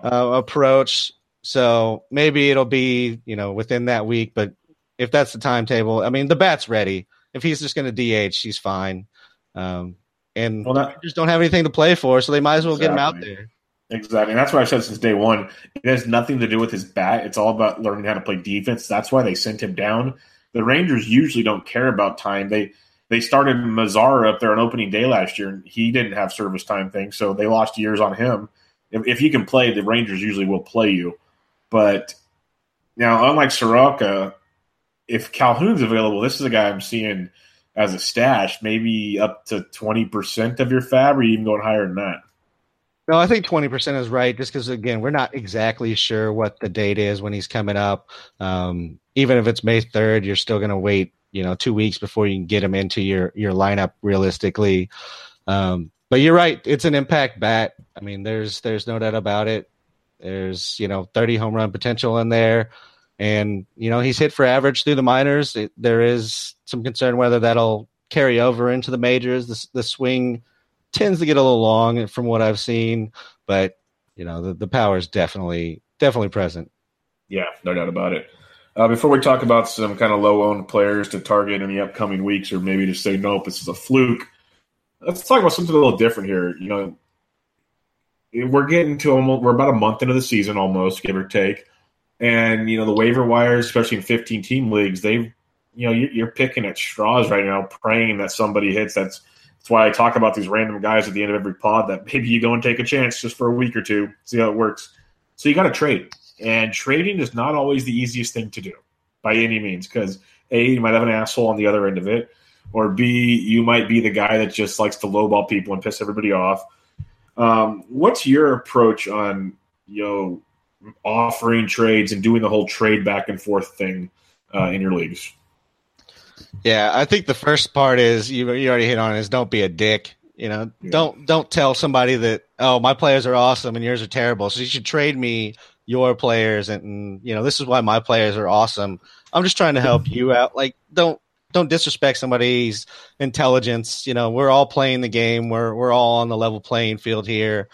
uh, approach. So maybe it'll be, you know, within that week, but if that's the timetable, I mean, the bat's ready. If he's just going to D H, he's fine. Um, and well, that, they just don't have anything to play for, so they might as well exactly. get him out there. Exactly. And that's what I've said since day one. It has nothing to do with his bat. It's all about learning how to play defense. That's why they sent him down. The Rangers usually don't care about time. They they started Mazara up there on opening day last year, and he didn't have service time things, so they lost years on him. If, if you can play, the Rangers usually will play you. But now, unlike Soroka, if Calhoun's available, this is a guy I'm seeing as a stash, maybe up to twenty percent of your fab, or even going higher than that. No, I think twenty percent is right, just because, again, we're not exactly sure what the date is when he's coming up. Um, even if it's May third, you're still going to wait you know, two weeks before you can get him into your, your lineup realistically. Um, but you're right. It's an impact bat. I mean, there's, there's no doubt about it. There's, you know, thirty home run potential in there. And, you know, he's hit for average through the minors. It, there is some concern whether that'll carry over into the majors. The, the swing tends to get a little long from what I've seen, but, you know, the, the power is definitely, definitely present. Yeah, no doubt about it. Uh, before we talk about some kind of low-owned players to target in the upcoming weeks, or maybe just say, nope, this is a fluke, let's talk about something a little different here. You know, we're getting to almost, we're about a month into the season almost, give or take. And, you know, the waiver wires, especially in fifteen-team leagues, they've, you know, you're picking at straws right now, praying that somebody hits. That's, that's why I talk about these random guys at the end of every pod, that maybe you go and take a chance just for a week or two, see how it works. So you got to trade. And trading is not always the easiest thing to do by any means, because A, you might have an asshole on the other end of it, or B, you might be the guy that just likes to lowball people and piss everybody off. Um, what's your approach on, you know, offering trades and doing the whole trade back and forth thing uh, in your leagues? Yeah, I think the first part is you, you already hit on it, is don't be a dick. You know, yeah. don't don't tell somebody that, oh, my players are awesome and yours are terrible, so you should trade me your players, and, and you know, this is why my players are awesome. I'm just trying to help you out. Like, don't don't disrespect somebody's intelligence. You know, we're all playing the game. We're we're all on the level playing field here.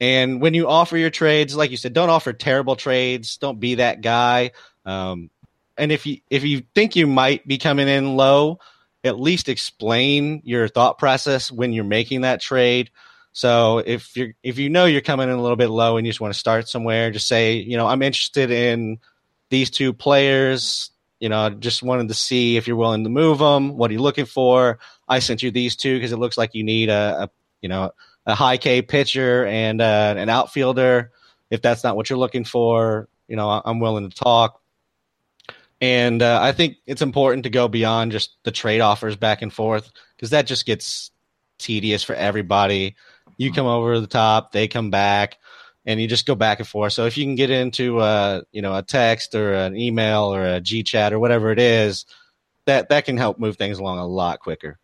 And when you offer your trades, like you said, don't offer terrible trades. Don't be that guy. Um, and if you if you think you might be coming in low, at least explain your thought process when you're making that trade. So if you're if you know you're coming in a little bit low and you just want to start somewhere, just say, you know, I'm interested in these two players. You know, I just wanted to see if you're willing to move them. What are you looking for? I sent you these two because it looks like you need a, a you know a high K pitcher and uh, an outfielder. If that's not what you're looking for, you know, I'm willing to talk. And uh, I think it's important to go beyond just the trade offers back and forth, because that just gets tedious for everybody. You come over the top, they come back, and you just go back and forth. So if you can get into uh, you know, a text or an email or a G chat or whatever it is, that, that can help move things along a lot quicker.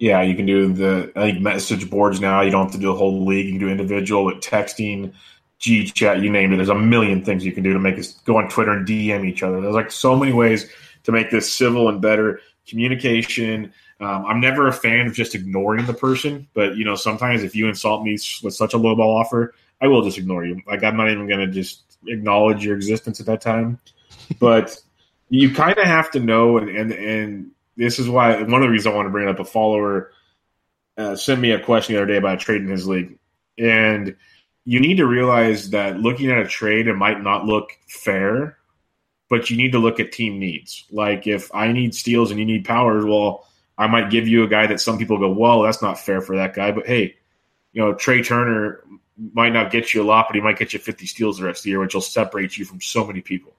Yeah, you can do the I think message boards now. You don't have to do a whole league. You can do individual with texting, G chat, you name it. There's a million things you can do to make us go on Twitter and D M each other. There's like so many ways to make this civil and better communication. Um, I'm never a fan of just ignoring the person, but, you know, sometimes if you insult me with such a lowball offer, I will just ignore you. Like, I'm not even going to just acknowledge your existence at that time. But you kind of have to know, and, and and this is why one of the reasons I want to bring it up. A follower uh, sent me a question the other day about a trade in his league, and you need to realize that looking at a trade, it might not look fair, but you need to look at team needs. Like, if I need steals and you need power, well, I might give you a guy that some people go, well, that's not fair for that guy. But, hey, you know, Trey Turner might not get you a lot, but he might get you fifty steals the rest of the year, which will separate you from so many people.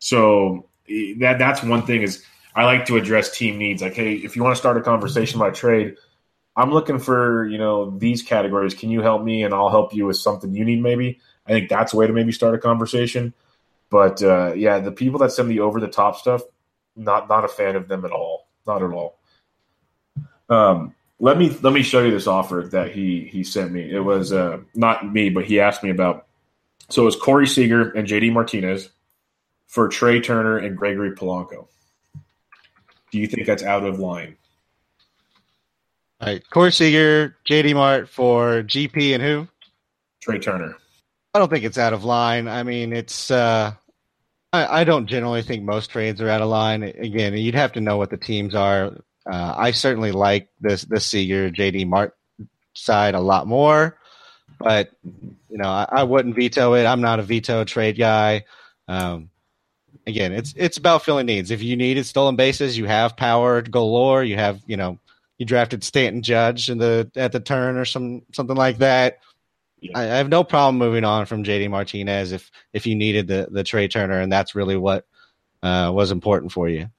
So that that's one thing is I like to address team needs. Like, hey, if you want to start a conversation about trade, I'm looking for, you know, these categories. Can you help me? And I'll help you with something you need maybe. I think that's a way to maybe start a conversation. But, uh, yeah, the people that send the over-the-top stuff, not not a fan of them at all. Not at all. Um, let me let me show you this offer that he he sent me. It was uh, not me, but he asked me about. So it was Corey Seager and J D Martinez for Trey Turner and Gregory Polanco. Do you think that's out of line? All right, Corey Seager, J D Mart for G P and who? Trey Turner. I don't think it's out of line. I mean, it's. Uh, I I don't generally think most trades are out of line. Again, you'd have to know what the teams are. Uh, I certainly like this this Seager J D Mart side a lot more, but you know I, I wouldn't veto it. I'm not a veto trade guy. Um, again, it's it's about filling needs. If you needed stolen bases, you have power galore. You have you know you drafted Stanton Judge in the at the turn or some something like that. Yeah. I, I have no problem moving on from J D Martinez if if you needed the the Trey Turner and that's really what uh, was important for you.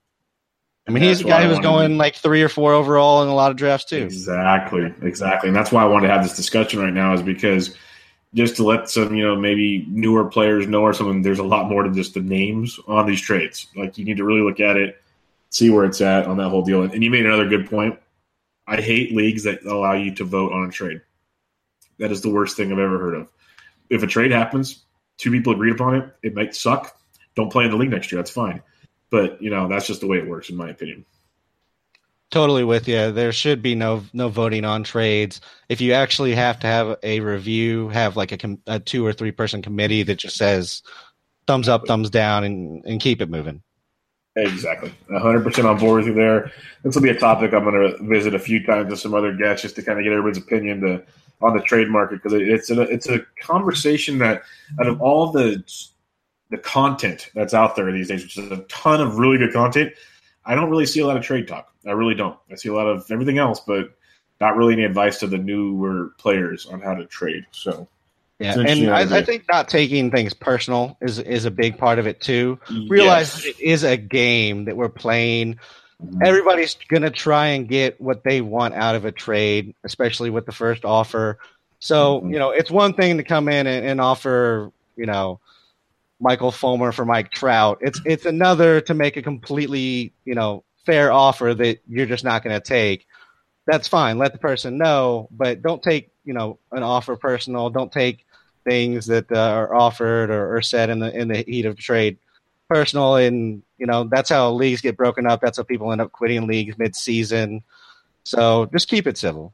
I mean, he's a guy who was going like three or four overall in a lot of drafts too. Exactly, exactly. And that's why I wanted to have this discussion right now is because just to let some, you know, maybe newer players know or something, there's a lot more to just the names on these trades. Like you need to really look at it, see where it's at on that whole deal. And, and you made another good point. I hate leagues that allow you to vote on a trade. That is the worst thing I've ever heard of. If a trade happens, two people agreed upon it, it might suck. Don't play in the league next year. That's fine. But, you know, that's just the way it works, in my opinion. Totally with you. There should be no no voting on trades. If you actually have to have a review, have like a, a two or three person committee that just says thumbs up, thumbs down, and, and keep it moving. Exactly. one hundred percent on board with you there. This will be a topic I'm going to visit a few times with some other guests just to kind of get everybody's opinion to, on the trade market, because it, it's, a, it's a conversation that out of all the the content that's out there these days, which is a ton of really good content, I don't really see a lot of trade talk. I really don't. I see a lot of everything else, but not really any advice to the newer players on how to trade. So, yeah, and I, I think not taking things personal is, is a big part of it too. Realize yes. It is a game that we're playing. Everybody's going to try and get what they want out of a trade, especially with the first offer. So, mm-hmm. you know, it's one thing to come in and, and offer, you know, Michael Fulmer for Mike Trout. It's it's another to make a completely, you know, fair offer that you're just not going to take. That's fine. Let the person know, but don't take, you know, an offer personal. Don't take things that uh, are offered or, or said in the in the heat of trade personal. And, you know, that's how leagues get broken up. That's how people end up quitting leagues mid-season. So just keep it civil.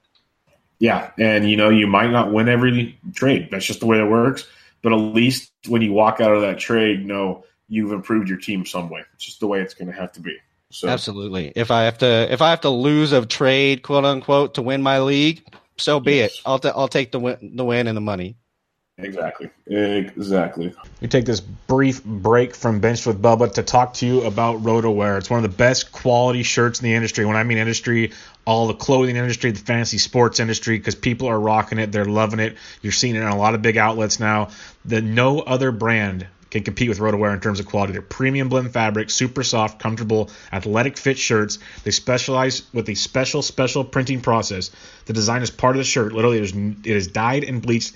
Yeah, and, you know, you might not win every trade. That's just the way it works. But at least when you walk out of that trade, know you've improved your team some way. It's just the way it's going to have to be. So. Absolutely. If I have to, if I have to lose a trade, quote unquote, to win my league, so be yes. it. I'll t- I'll take the win, the win and the money. Exactly. Exactly. We take this brief break from Benched with Bubba to talk to you about RotoWare. It's one of the best quality shirts in the industry. When I mean industry, all the clothing industry, the fantasy sports industry, because people are rocking it. They're loving it. You're seeing it in a lot of big outlets now. The no other brand can compete with RotoWare in terms of quality. They're premium blend fabric, super soft, comfortable, athletic fit shirts. They specialize with a special, special printing process. The design is part of the shirt. Literally, it is, it is dyed and bleached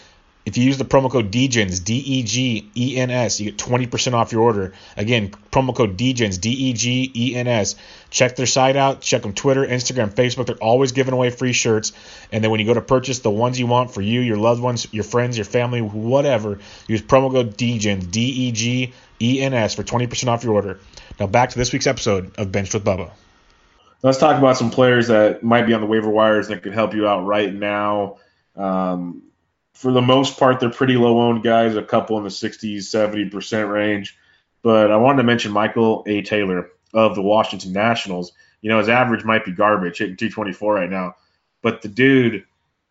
if you use the promo code DEGENS, D E G E N S, you get twenty percent off your order. Again, promo code DEGENS, D E G E N S. Check their site out. Check them Twitter, Instagram, Facebook. They're always giving away free shirts. And then when you go to purchase the ones you want for you, your loved ones, your friends, your family, whatever, use promo code DEGENS, D E G E N S, for twenty percent off your order. Now back to this week's episode of Benched with Bubba. Let's talk about some players that might be on the waiver wires that could help you out right now. Um For the most part, they're pretty low-owned guys, a couple in the sixty, seventy percent range. But I wanted to mention Michael A. Taylor of the Washington Nationals. You know, his average might be garbage, hitting two twenty-four right now. But the dude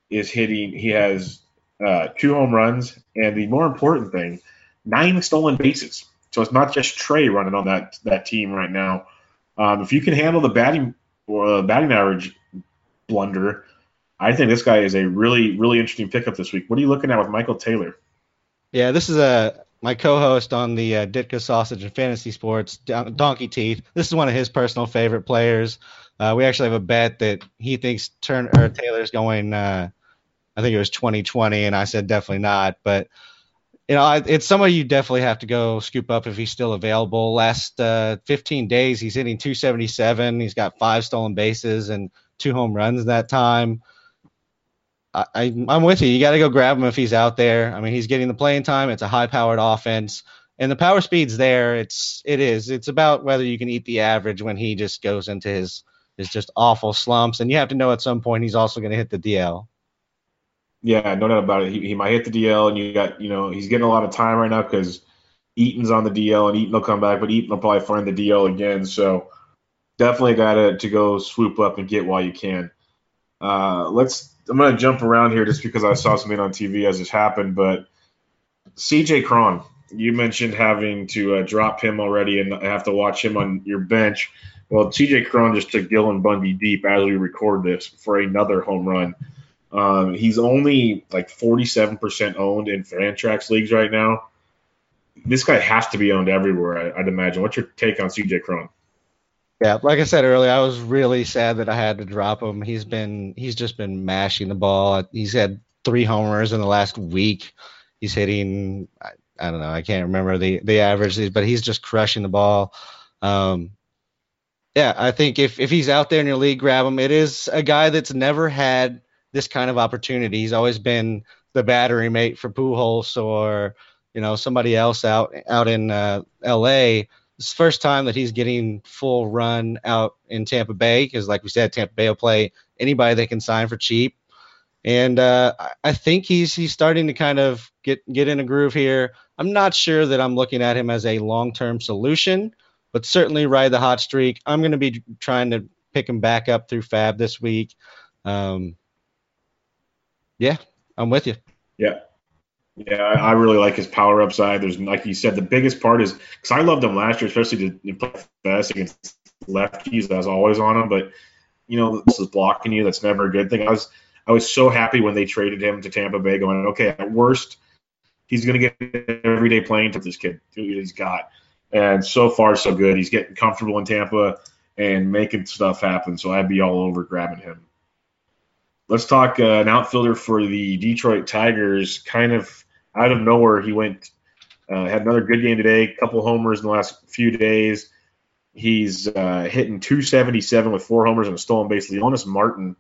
is hitting – he has uh, two home runs, and the more important thing, nine stolen bases. So it's not just Trey running on that that team right now. Um, if you can handle the batting or uh, batting average blunder, I think this guy is a really, really interesting pickup this week. What are you looking at with Michael Taylor? Yeah, this is a my co-host on the uh, Ditka Sausage and Fantasy Sports, Don- Donkey Teeth. This is one of his personal favorite players. Uh, we actually have a bet that he thinks Turn or Taylor's going. Uh, I think it was twenty twenty, and I said definitely not. But you know, it's somebody you definitely have to go scoop up if he's still available. Last uh, fifteen days, he's hitting two seventy-seven. He's got five stolen bases and two home runs that time. I, I'm with you. You got to go grab him if he's out there. I mean, he's getting the playing time. It's a high-powered offense, and the power speed's there. It's it is. It's about whether you can eat the average when he just goes into his his just awful slumps, and you have to know at some point he's also going to hit the D L. Yeah, no doubt about it. He, he might hit the D L, and you got you know he's getting a lot of time right now because Eaton's on the D L, and Eaton will come back, but Eaton will probably find the D L again. So definitely got to to go swoop up and get while you can. Uh, let's. I'm going to jump around here just because I saw something on T V as this happened, but C J Crone you mentioned having to uh, drop him already and have to watch him on your bench. Well, C J Crone just took Dylan Bundy deep as we record this for another home run. Um, he's only like forty-seven percent owned in Fantrax leagues right now. This guy has to be owned everywhere, I, I'd imagine. What's your take on C J Crone? Yeah, like I said earlier, I was really sad that I had to drop him. He's been he's just been mashing the ball. He's had three homers in the last week. He's hitting, I, I don't know, I can't remember the, the averages, but he's just crushing the ball. Um, yeah, I think if, if he's out there in your league, grab him. It is a guy that's never had this kind of opportunity. He's always been the battery mate for Pujols or, you know, somebody else out out in uh, L A It's the first time that he's getting full run out in Tampa Bay because, like we said, Tampa Bay will play anybody they can sign for cheap. And uh, I think he's he's starting to kind of get, get in a groove here. I'm not sure that I'm looking at him as a long-term solution, but certainly ride the hot streak. I'm going to be trying to pick him back up through Fab this week. Um, yeah, I'm with you. Yeah. Yeah, I really like his power upside. There's, like you said, the biggest part is because I loved him last year, especially to play fast against lefties. I was always on him, but you know, this is blocking you. That's never a good thing. I was, I was so happy when they traded him to Tampa Bay, going, okay, at worst, he's going to get everyday playing to this kid. He's got, and so far so good. He's getting comfortable in Tampa and making stuff happen. So I'd be all over grabbing him. Let's talk uh, an outfielder for the Detroit Tigers. Kind of out of nowhere, he went uh, had another good game today, couple homers in the last few days. He's uh, hitting two seventy-seven with four homers and a stolen base. Leonis Martin,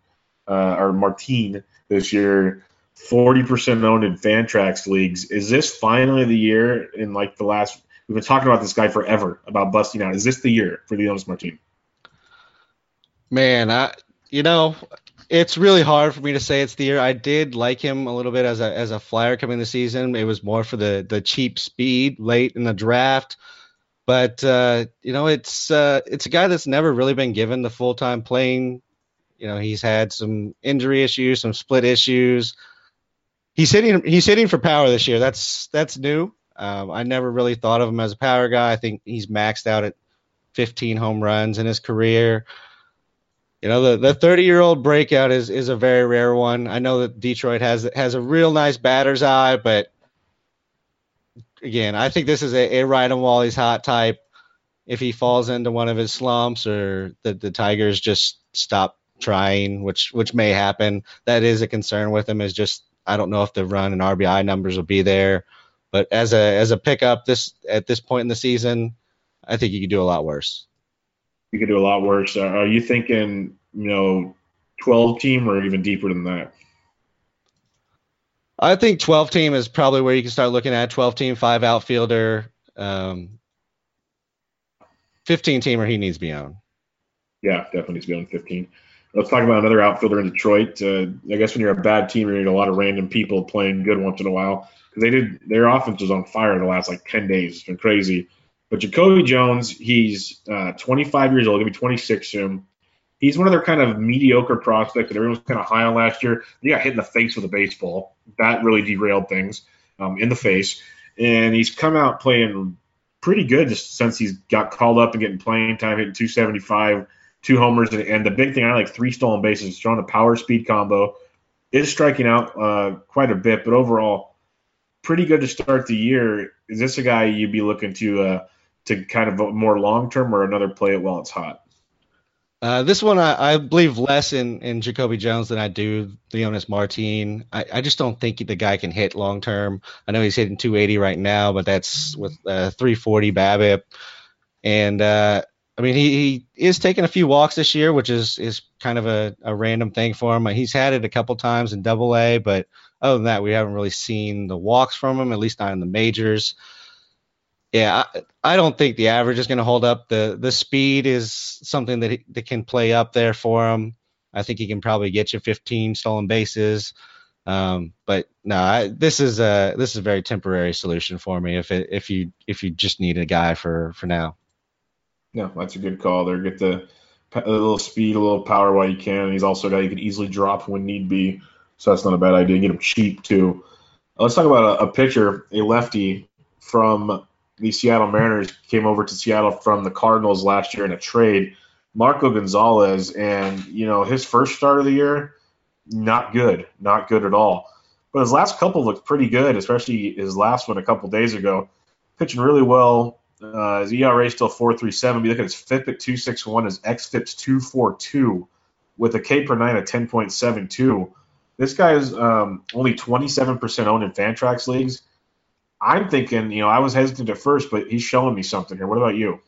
uh, or Martin this year, forty percent owned in Fantrax leagues. Is this finally the year in like the last – we've been talking about this guy forever, about busting out. Is this the year for Leonis Martin? Man, I you know – it's really hard for me to say it's the year. I did like him a little bit as a as a flyer coming the season. It was more for the the cheap speed late in the draft, but uh, you know it's uh, it's a guy that's never really been given the full time playing. You know he's had some injury issues, some split issues. He's hitting he's hitting for power this year. That's that's new. Um, I never really thought of him as a power guy. I think he's maxed out at fifteen home runs in his career. You know, the, the thirty-year-old breakout is, is a very rare one. I know that Detroit has has a real nice batter's eye, but, again, I think this is a, a ride-him while he's hot type. If he falls into one of his slumps or the, the Tigers just stop trying, which which may happen, that is a concern with him is just I don't know if the run and R B I numbers will be there. But as a as a pickup this at this point in the season, I think you could do a lot worse. You could do a lot worse. Are you thinking, you know, twelve team or even deeper than that? I think twelve team is probably where you can start looking at twelve team, five outfielder, um, fifteen teamer. He needs to be on. Yeah, definitely needs to be on fifteen. Let's talk about another outfielder in Detroit. Uh, I guess when you're a bad team, you need a lot of random people playing good once in a while because they did their offense was on fire in the last like ten days. It's been crazy. But Jacoby Jones, he's uh, twenty-five years old, going to be twenty-six soon. He's one of their kind of mediocre prospects that everyone was kind of high on last year. He got hit in the face with a baseball. That really derailed things um, in the face. And he's come out playing pretty good just since he's got called up and getting playing time, hitting two seventy-five, two homers. And, and the big thing I like, three stolen bases. He's throwing a power-speed combo. Is striking out uh, quite a bit, but overall, pretty good to start the year. Is this a guy you'd be looking to uh, – to kind of a more long-term or another play it while it's hot? Uh, this one, I, I believe less in, in Jacoby Jones than I do Leonis Martin. I, I just don't think the guy can hit long-term. I know he's hitting two eighty right now, but that's with uh, three forty BABIP. And, uh, I mean, he, he is taking a few walks this year, which is, is kind of a, a random thing for him. He's had it a couple times in Double A, but other than that, we haven't really seen the walks from him, at least not in the majors. Yeah, I, I don't think the average is going to hold up. The the speed is something that, he, that can play up there for him. I think he can probably get you fifteen stolen bases. Um, but no, I, this is a this is a very temporary solution for me if it, if you if you just need a guy for, for now. No, that's a good call there. Get the a little speed, a little power while you can. He's also a guy you could easily drop when need be, so that's not a bad idea. Get him cheap too. Let's talk about a, a pitcher, a lefty. from the Seattle Mariners came over to Seattle from the Cardinals last year in a trade, Marco Gonzalez, and, you know, his first start of the year, not good, not good at all. But his last couple looked pretty good, especially his last one a couple days ago. Pitching really well. Uh, his E R A is still four point three seven. You look at his F I P at two point six one, his X F I P's two point four two, with a K per nine at ten point seven two. This guy is um, only twenty-seven percent owned in Fantrax leagues. I'm thinking, you know, I was hesitant at first, but he's showing me something here. What about you?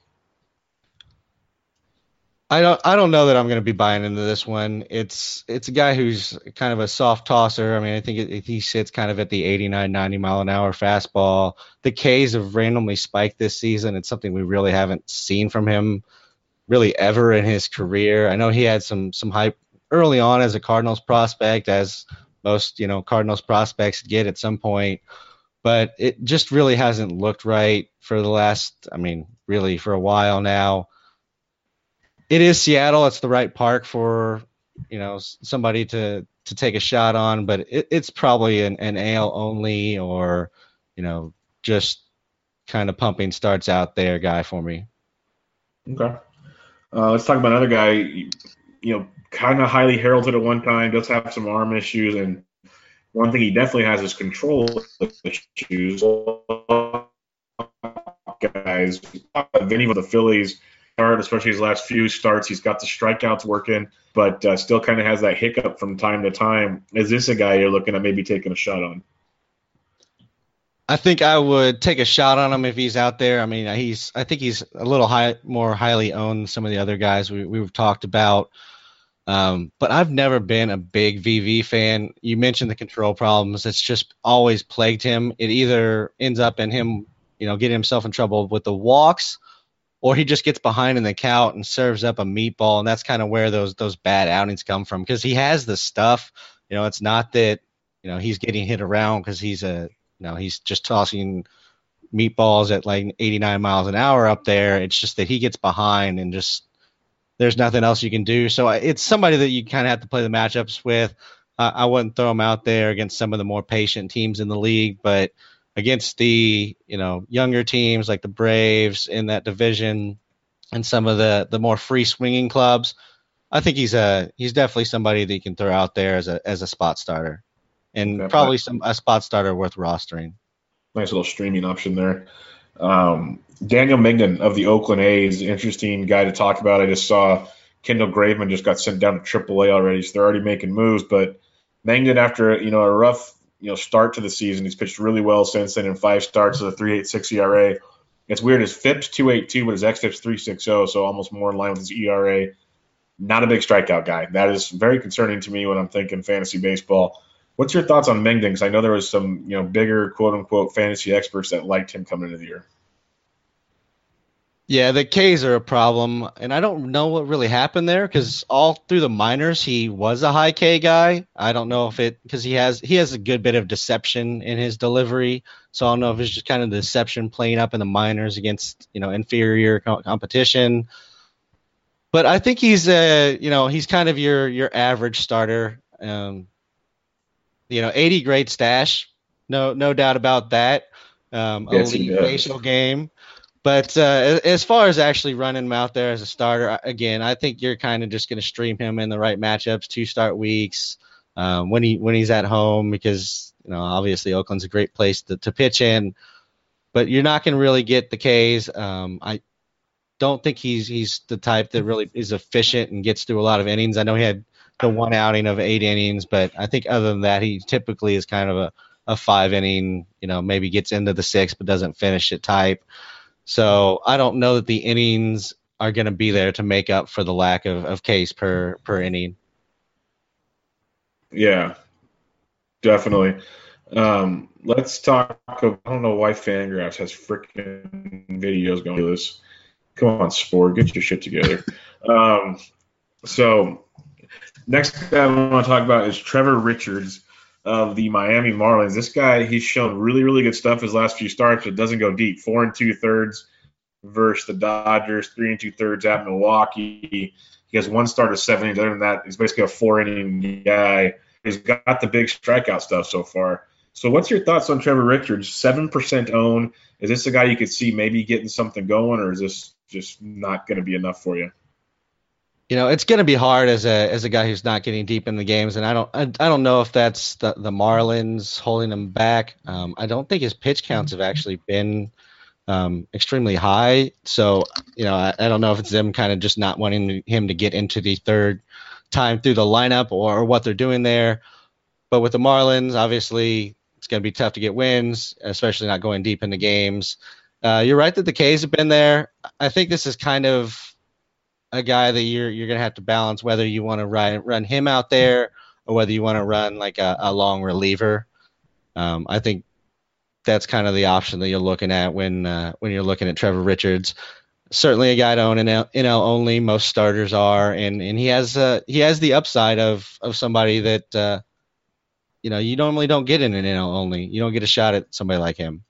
I don't I don't know that I'm going to be buying into this one. It's it's a guy who's kind of a soft tosser. I mean, I think it, it, he sits kind of at the eighty-nine, ninety mile an hour fastball. The Ks have randomly spiked this season. It's something we really haven't seen from him really ever in his career. I know he had some some hype early on as a Cardinals prospect, as most, you know, Cardinals prospects get at some point. But it just really hasn't looked right for the last, I mean, really for a while now. It is Seattle. It's the right park for, you know, somebody to, to take a shot on, but it, it's probably an, an A L only or, you know, just kind of pumping starts out there guy for me. Okay. Uh, let's talk about another guy, you know, kind of highly heralded at one time, does have some arm issues, and one thing he definitely has is control issues. Guys, Vinny with the Phillies, especially his last few starts, he's got the strikeouts working, but uh, still kind of has that hiccup from time to time. Is this a guy you're looking at maybe taking a shot on? I think I would take a shot on him if he's out there. I mean, he's I think he's a little high, more highly owned than some of the other guys we, we've talked about. Um, but I've never been a big V V fan. You mentioned the control problems. It's just always plagued him. It either ends up in him, you know, getting himself in trouble with the walks, or he just gets behind in the count and serves up a meatball, and that's kind of where those those bad outings come from, because he has the stuff. You know, it's not that, you know, he's getting hit around because he's a, you know, he's just tossing meatballs at like eighty-nine miles an hour up there. It's just that he gets behind and just there's nothing else you can do. So it's somebody that you kind of have to play the matchups with. Uh, I wouldn't throw him out there against some of the more patient teams in the league, but against the, you know, younger teams like the Braves in that division and some of the, the more free swinging clubs, I think he's a he's definitely somebody that you can throw out there as a as a spot starter, and definitely probably some a spot starter worth rostering. Nice little streaming option there. Um, Daniel Mignon of the Oakland A's, interesting guy to talk about. I just saw Kendall Graveman just got sent down to triple A already, so they're already making moves. But Mignon, after, you know, a rough, you know, start to the season, he's pitched really well since then in five starts with a three point eight six E R A. It's weird. His F I P's two point eight two, but his X F I P's three point six zero, so almost more in line with his E R A. Not a big strikeout guy. That is very concerning to me when I'm thinking fantasy baseball. What's your thoughts on Mengden? Because I know there was some, you know, bigger quote-unquote fantasy experts that liked him coming into the year. Yeah, the Ks are a problem, and I don't know what really happened there, because all through the minors he was a high K guy. I don't know if it – because he has he has a good bit of deception in his delivery, so I don't know if it's just kind of the deception playing up in the minors against, you know, inferior co- competition. But I think he's a, you know, he's kind of your your average starter. Um, you know, eighty grade stash, no no doubt about that. Um, yes, elite facial game. But uh, as far as actually running him out there as a starter, again, I think you're kind of just going to stream him in the right matchups, two start weeks, um, when he when he's at home, because, you know, obviously Oakland's a great place to, to pitch in. But you're not going to really get the Ks. Um, I don't think he's he's the type that really is efficient and gets through a lot of innings. I know he had the one outing of eight innings, but I think other than that, he typically is kind of a, a five inning, you know, maybe gets into the sixth but doesn't finish it type. So I don't know that the innings are going to be there to make up for the lack of, of Ks per, per inning. Yeah, definitely. Um, let's talk of, I don't know why Fangraphs has freaking videos going to this. Come on, Sport, get your shit together. um, so next guy I want to talk about is Trevor Richards of the Miami Marlins. This guy, he's shown really, really good stuff his last few starts, but doesn't go deep. Four and two thirds versus the Dodgers, three and two thirds at Milwaukee. He has one start of seven innings. Other than that, he's basically a four inning guy. He's got the big strikeout stuff so far. So what's your thoughts on Trevor Richards? seven percent own. Is this a guy you could see maybe getting something going, or is this just not going to be enough for you? You know, it's going to be hard as a as a guy who's not getting deep in the games, and I don't I, I don't know if that's the, the Marlins holding him back. Um, I don't think his pitch counts have actually been um, extremely high. So, you know, I, I don't know if it's them kind of just not wanting him to get into the third time through the lineup, or, or what they're doing there. But with the Marlins, obviously, it's going to be tough to get wins, especially not going deep in the games. Uh, you're right that the K's have been there. I think this is kind of a guy that you're you're going to have to balance whether you want to run, run him out there or whether you want to run like a, a long reliever. Um, I think that's kind of the option that you're looking at when uh, when you're looking at Trevor Richards. Certainly a guy to own in N L only. Most starters are, and, and he has uh, he has the upside of, of somebody that uh, you know you normally don't get in an N L only. You don't get a shot at somebody like him.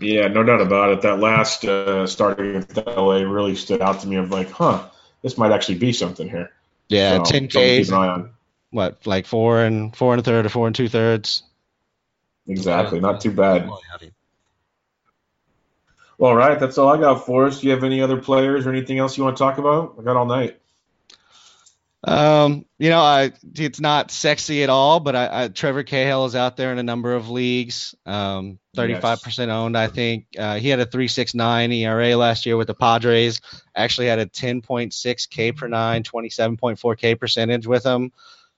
Yeah, no doubt about it. That last uh, starting with L A really stood out to me. I'm like, huh, this might actually be something here. Yeah, so, ten Ks. What, like four and four and a third or four and two thirds? Exactly. Not too bad. Well, all right, that's all I got for us. Do you have any other players or anything else you want to talk about? I got all night. Um, you know, I it's not sexy at all, but I, I Trevor Cahill is out there in a number of leagues. Um, thirty-five percent yes. owned, I think. Uh, he had a three point six nine E R A last year with the Padres. Actually had a ten point six K per nine, twenty-seven point four K percentage with him.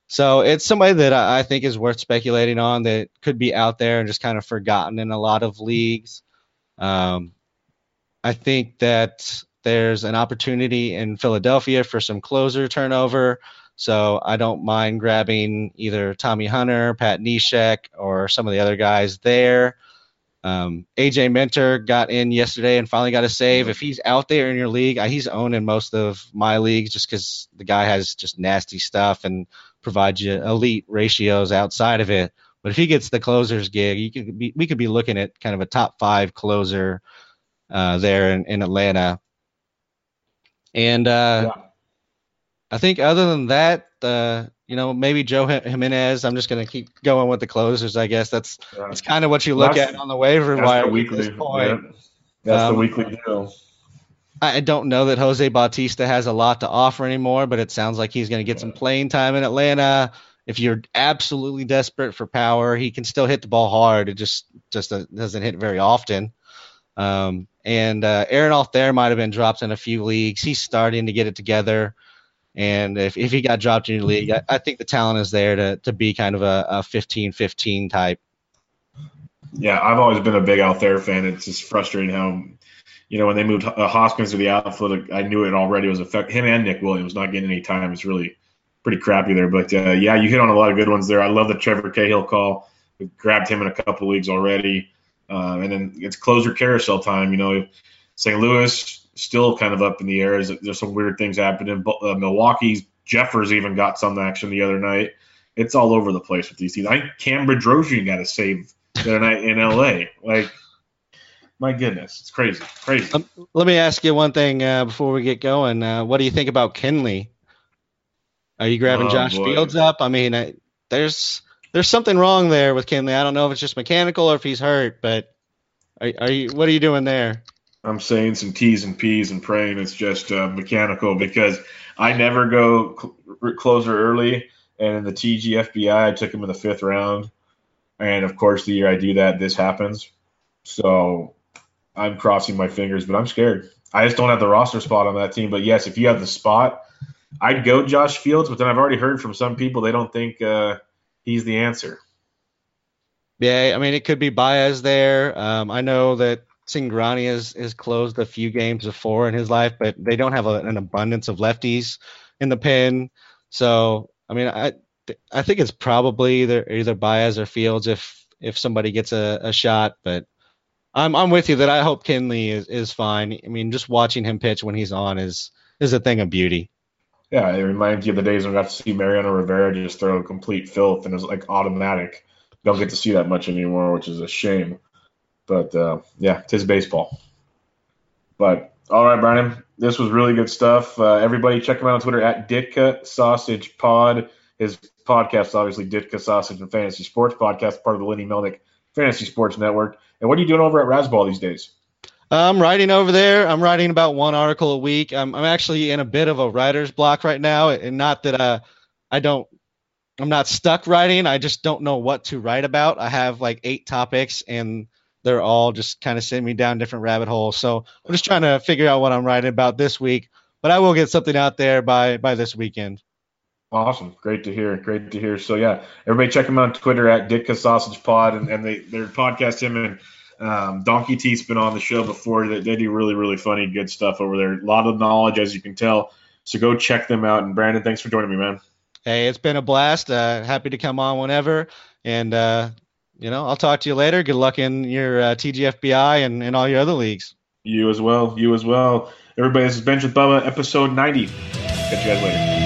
So it's somebody that I, I think is worth speculating on that could be out there and just kind of forgotten in a lot of leagues. Um, I think that there's an opportunity in Philadelphia for some closer turnover, so I don't mind grabbing either Tommy Hunter, Pat Neshek, or some of the other guys there. Um, A J Minter got in yesterday and finally got a save. If he's out there in your league, he's owned in most of my leagues just because the guy has just nasty stuff and provides you elite ratios outside of it. But if he gets the closer's gig, you could be, we could be looking at kind of a top five closer uh, there in, in Atlanta. And uh, yeah. I think other than that, uh, you know, maybe Joe Jimenez. I'm just going to keep going with the closers, I guess. That's yeah. that's kind of what you look that's, at on the waiver wire at weekly, this point. Yeah. That's um, the weekly deal. I don't know that Jose Bautista has a lot to offer anymore, but it sounds like he's going to get yeah. some playing time in Atlanta. If you're absolutely desperate for power, he can still hit the ball hard. It just, just uh, doesn't hit very often. Um, and uh, Aaron Altherr might have been dropped in a few leagues. He's starting to get it together. And if, if he got dropped in your league, I, I think the talent is there to, to be kind of a, a fifteen fifteen type. Yeah, I've always been a big Altherr fan. It's just frustrating how, you know, when they moved uh, Hoskins to the outfield, I knew it already was affecting him and Nick Williams not getting any time. It's really pretty crappy there. But, uh, yeah, you hit on a lot of good ones there. I love the Trevor Cahill call. We grabbed him in a couple leagues already. Uh, and then it's closer carousel time. You know, Saint Louis still kind of up in the air. There's some weird things happening. Uh, Milwaukee's Jeffers even got some action the other night. It's all over the place with these teams. I think Cam Bedrosian got a save the other night in L A. Like, my goodness, it's crazy, crazy. Um, let me ask you one thing uh, before we get going. Uh, what do you think about Kenley? Are you grabbing oh, Josh boy. Fields up? I mean, I, there's – There's something wrong there with Kenley. I don't know if it's just mechanical or if he's hurt, but are, are you? What are you doing there? I'm saying some T's and P's and praying it's just uh, mechanical because I never go cl- closer early. And in the T G F B I, I took him in the fifth round. And, of course, the year I do that, this happens. So I'm crossing my fingers, but I'm scared. I just don't have the roster spot on that team. But, yes, if you have the spot, I'd go Josh Fields. But then I've already heard from some people they don't think uh, – he's the answer. Yeah, I mean, it could be Baez there. Um, I know that Cingrani has, has closed a few games before in his life, but they don't have a, an abundance of lefties in the pen. So, I mean, I I think it's probably either, either Baez or Fields if if somebody gets a, a shot. But I'm I'm with you that I hope Kenley is, is fine. I mean, just watching him pitch when he's on is is a thing of beauty. Yeah, it reminds you of the days when we got to see Mariano Rivera just throw complete filth, and it was like automatic. Don't get to see that much anymore, which is a shame. But, uh, yeah, tis baseball. But, all right, Brian, this was really good stuff. Uh, everybody check him out on Twitter at Ditka Sausage Pod. His podcast, obviously, Ditka Sausage and Fantasy Sports Podcast, part of the Lenny Melnick Fantasy Sports Network. And what are you doing over at Razzball these days? I'm writing over there. I'm writing about one article a week. I'm, I'm actually in a bit of a writer's block right now, and not that uh, I don't – I'm not stuck writing. I just don't know what to write about. I have like eight topics, and they're all just kind of sending me down different rabbit holes. So I'm just trying to figure out what I'm writing about this week, but I will get something out there by by this weekend. Awesome. Great to hear. Great to hear. So, yeah, everybody check them out on Twitter at Ditka Sausage Pod, and, and they, their podcast, him and um, Donkey T's been on the show before. They, they do really, really funny, good stuff over there. A lot of knowledge, as you can tell. So go check them out. And, Brandon, thanks for joining me, man. Hey, it's been a blast. Uh, happy to come on whenever. And, uh, you know, I'll talk to you later. Good luck in your uh, T G F B I and, and all your other leagues. You as well. You as well. Everybody, this is Bench with Bubba, episode ninety. Catch you guys later.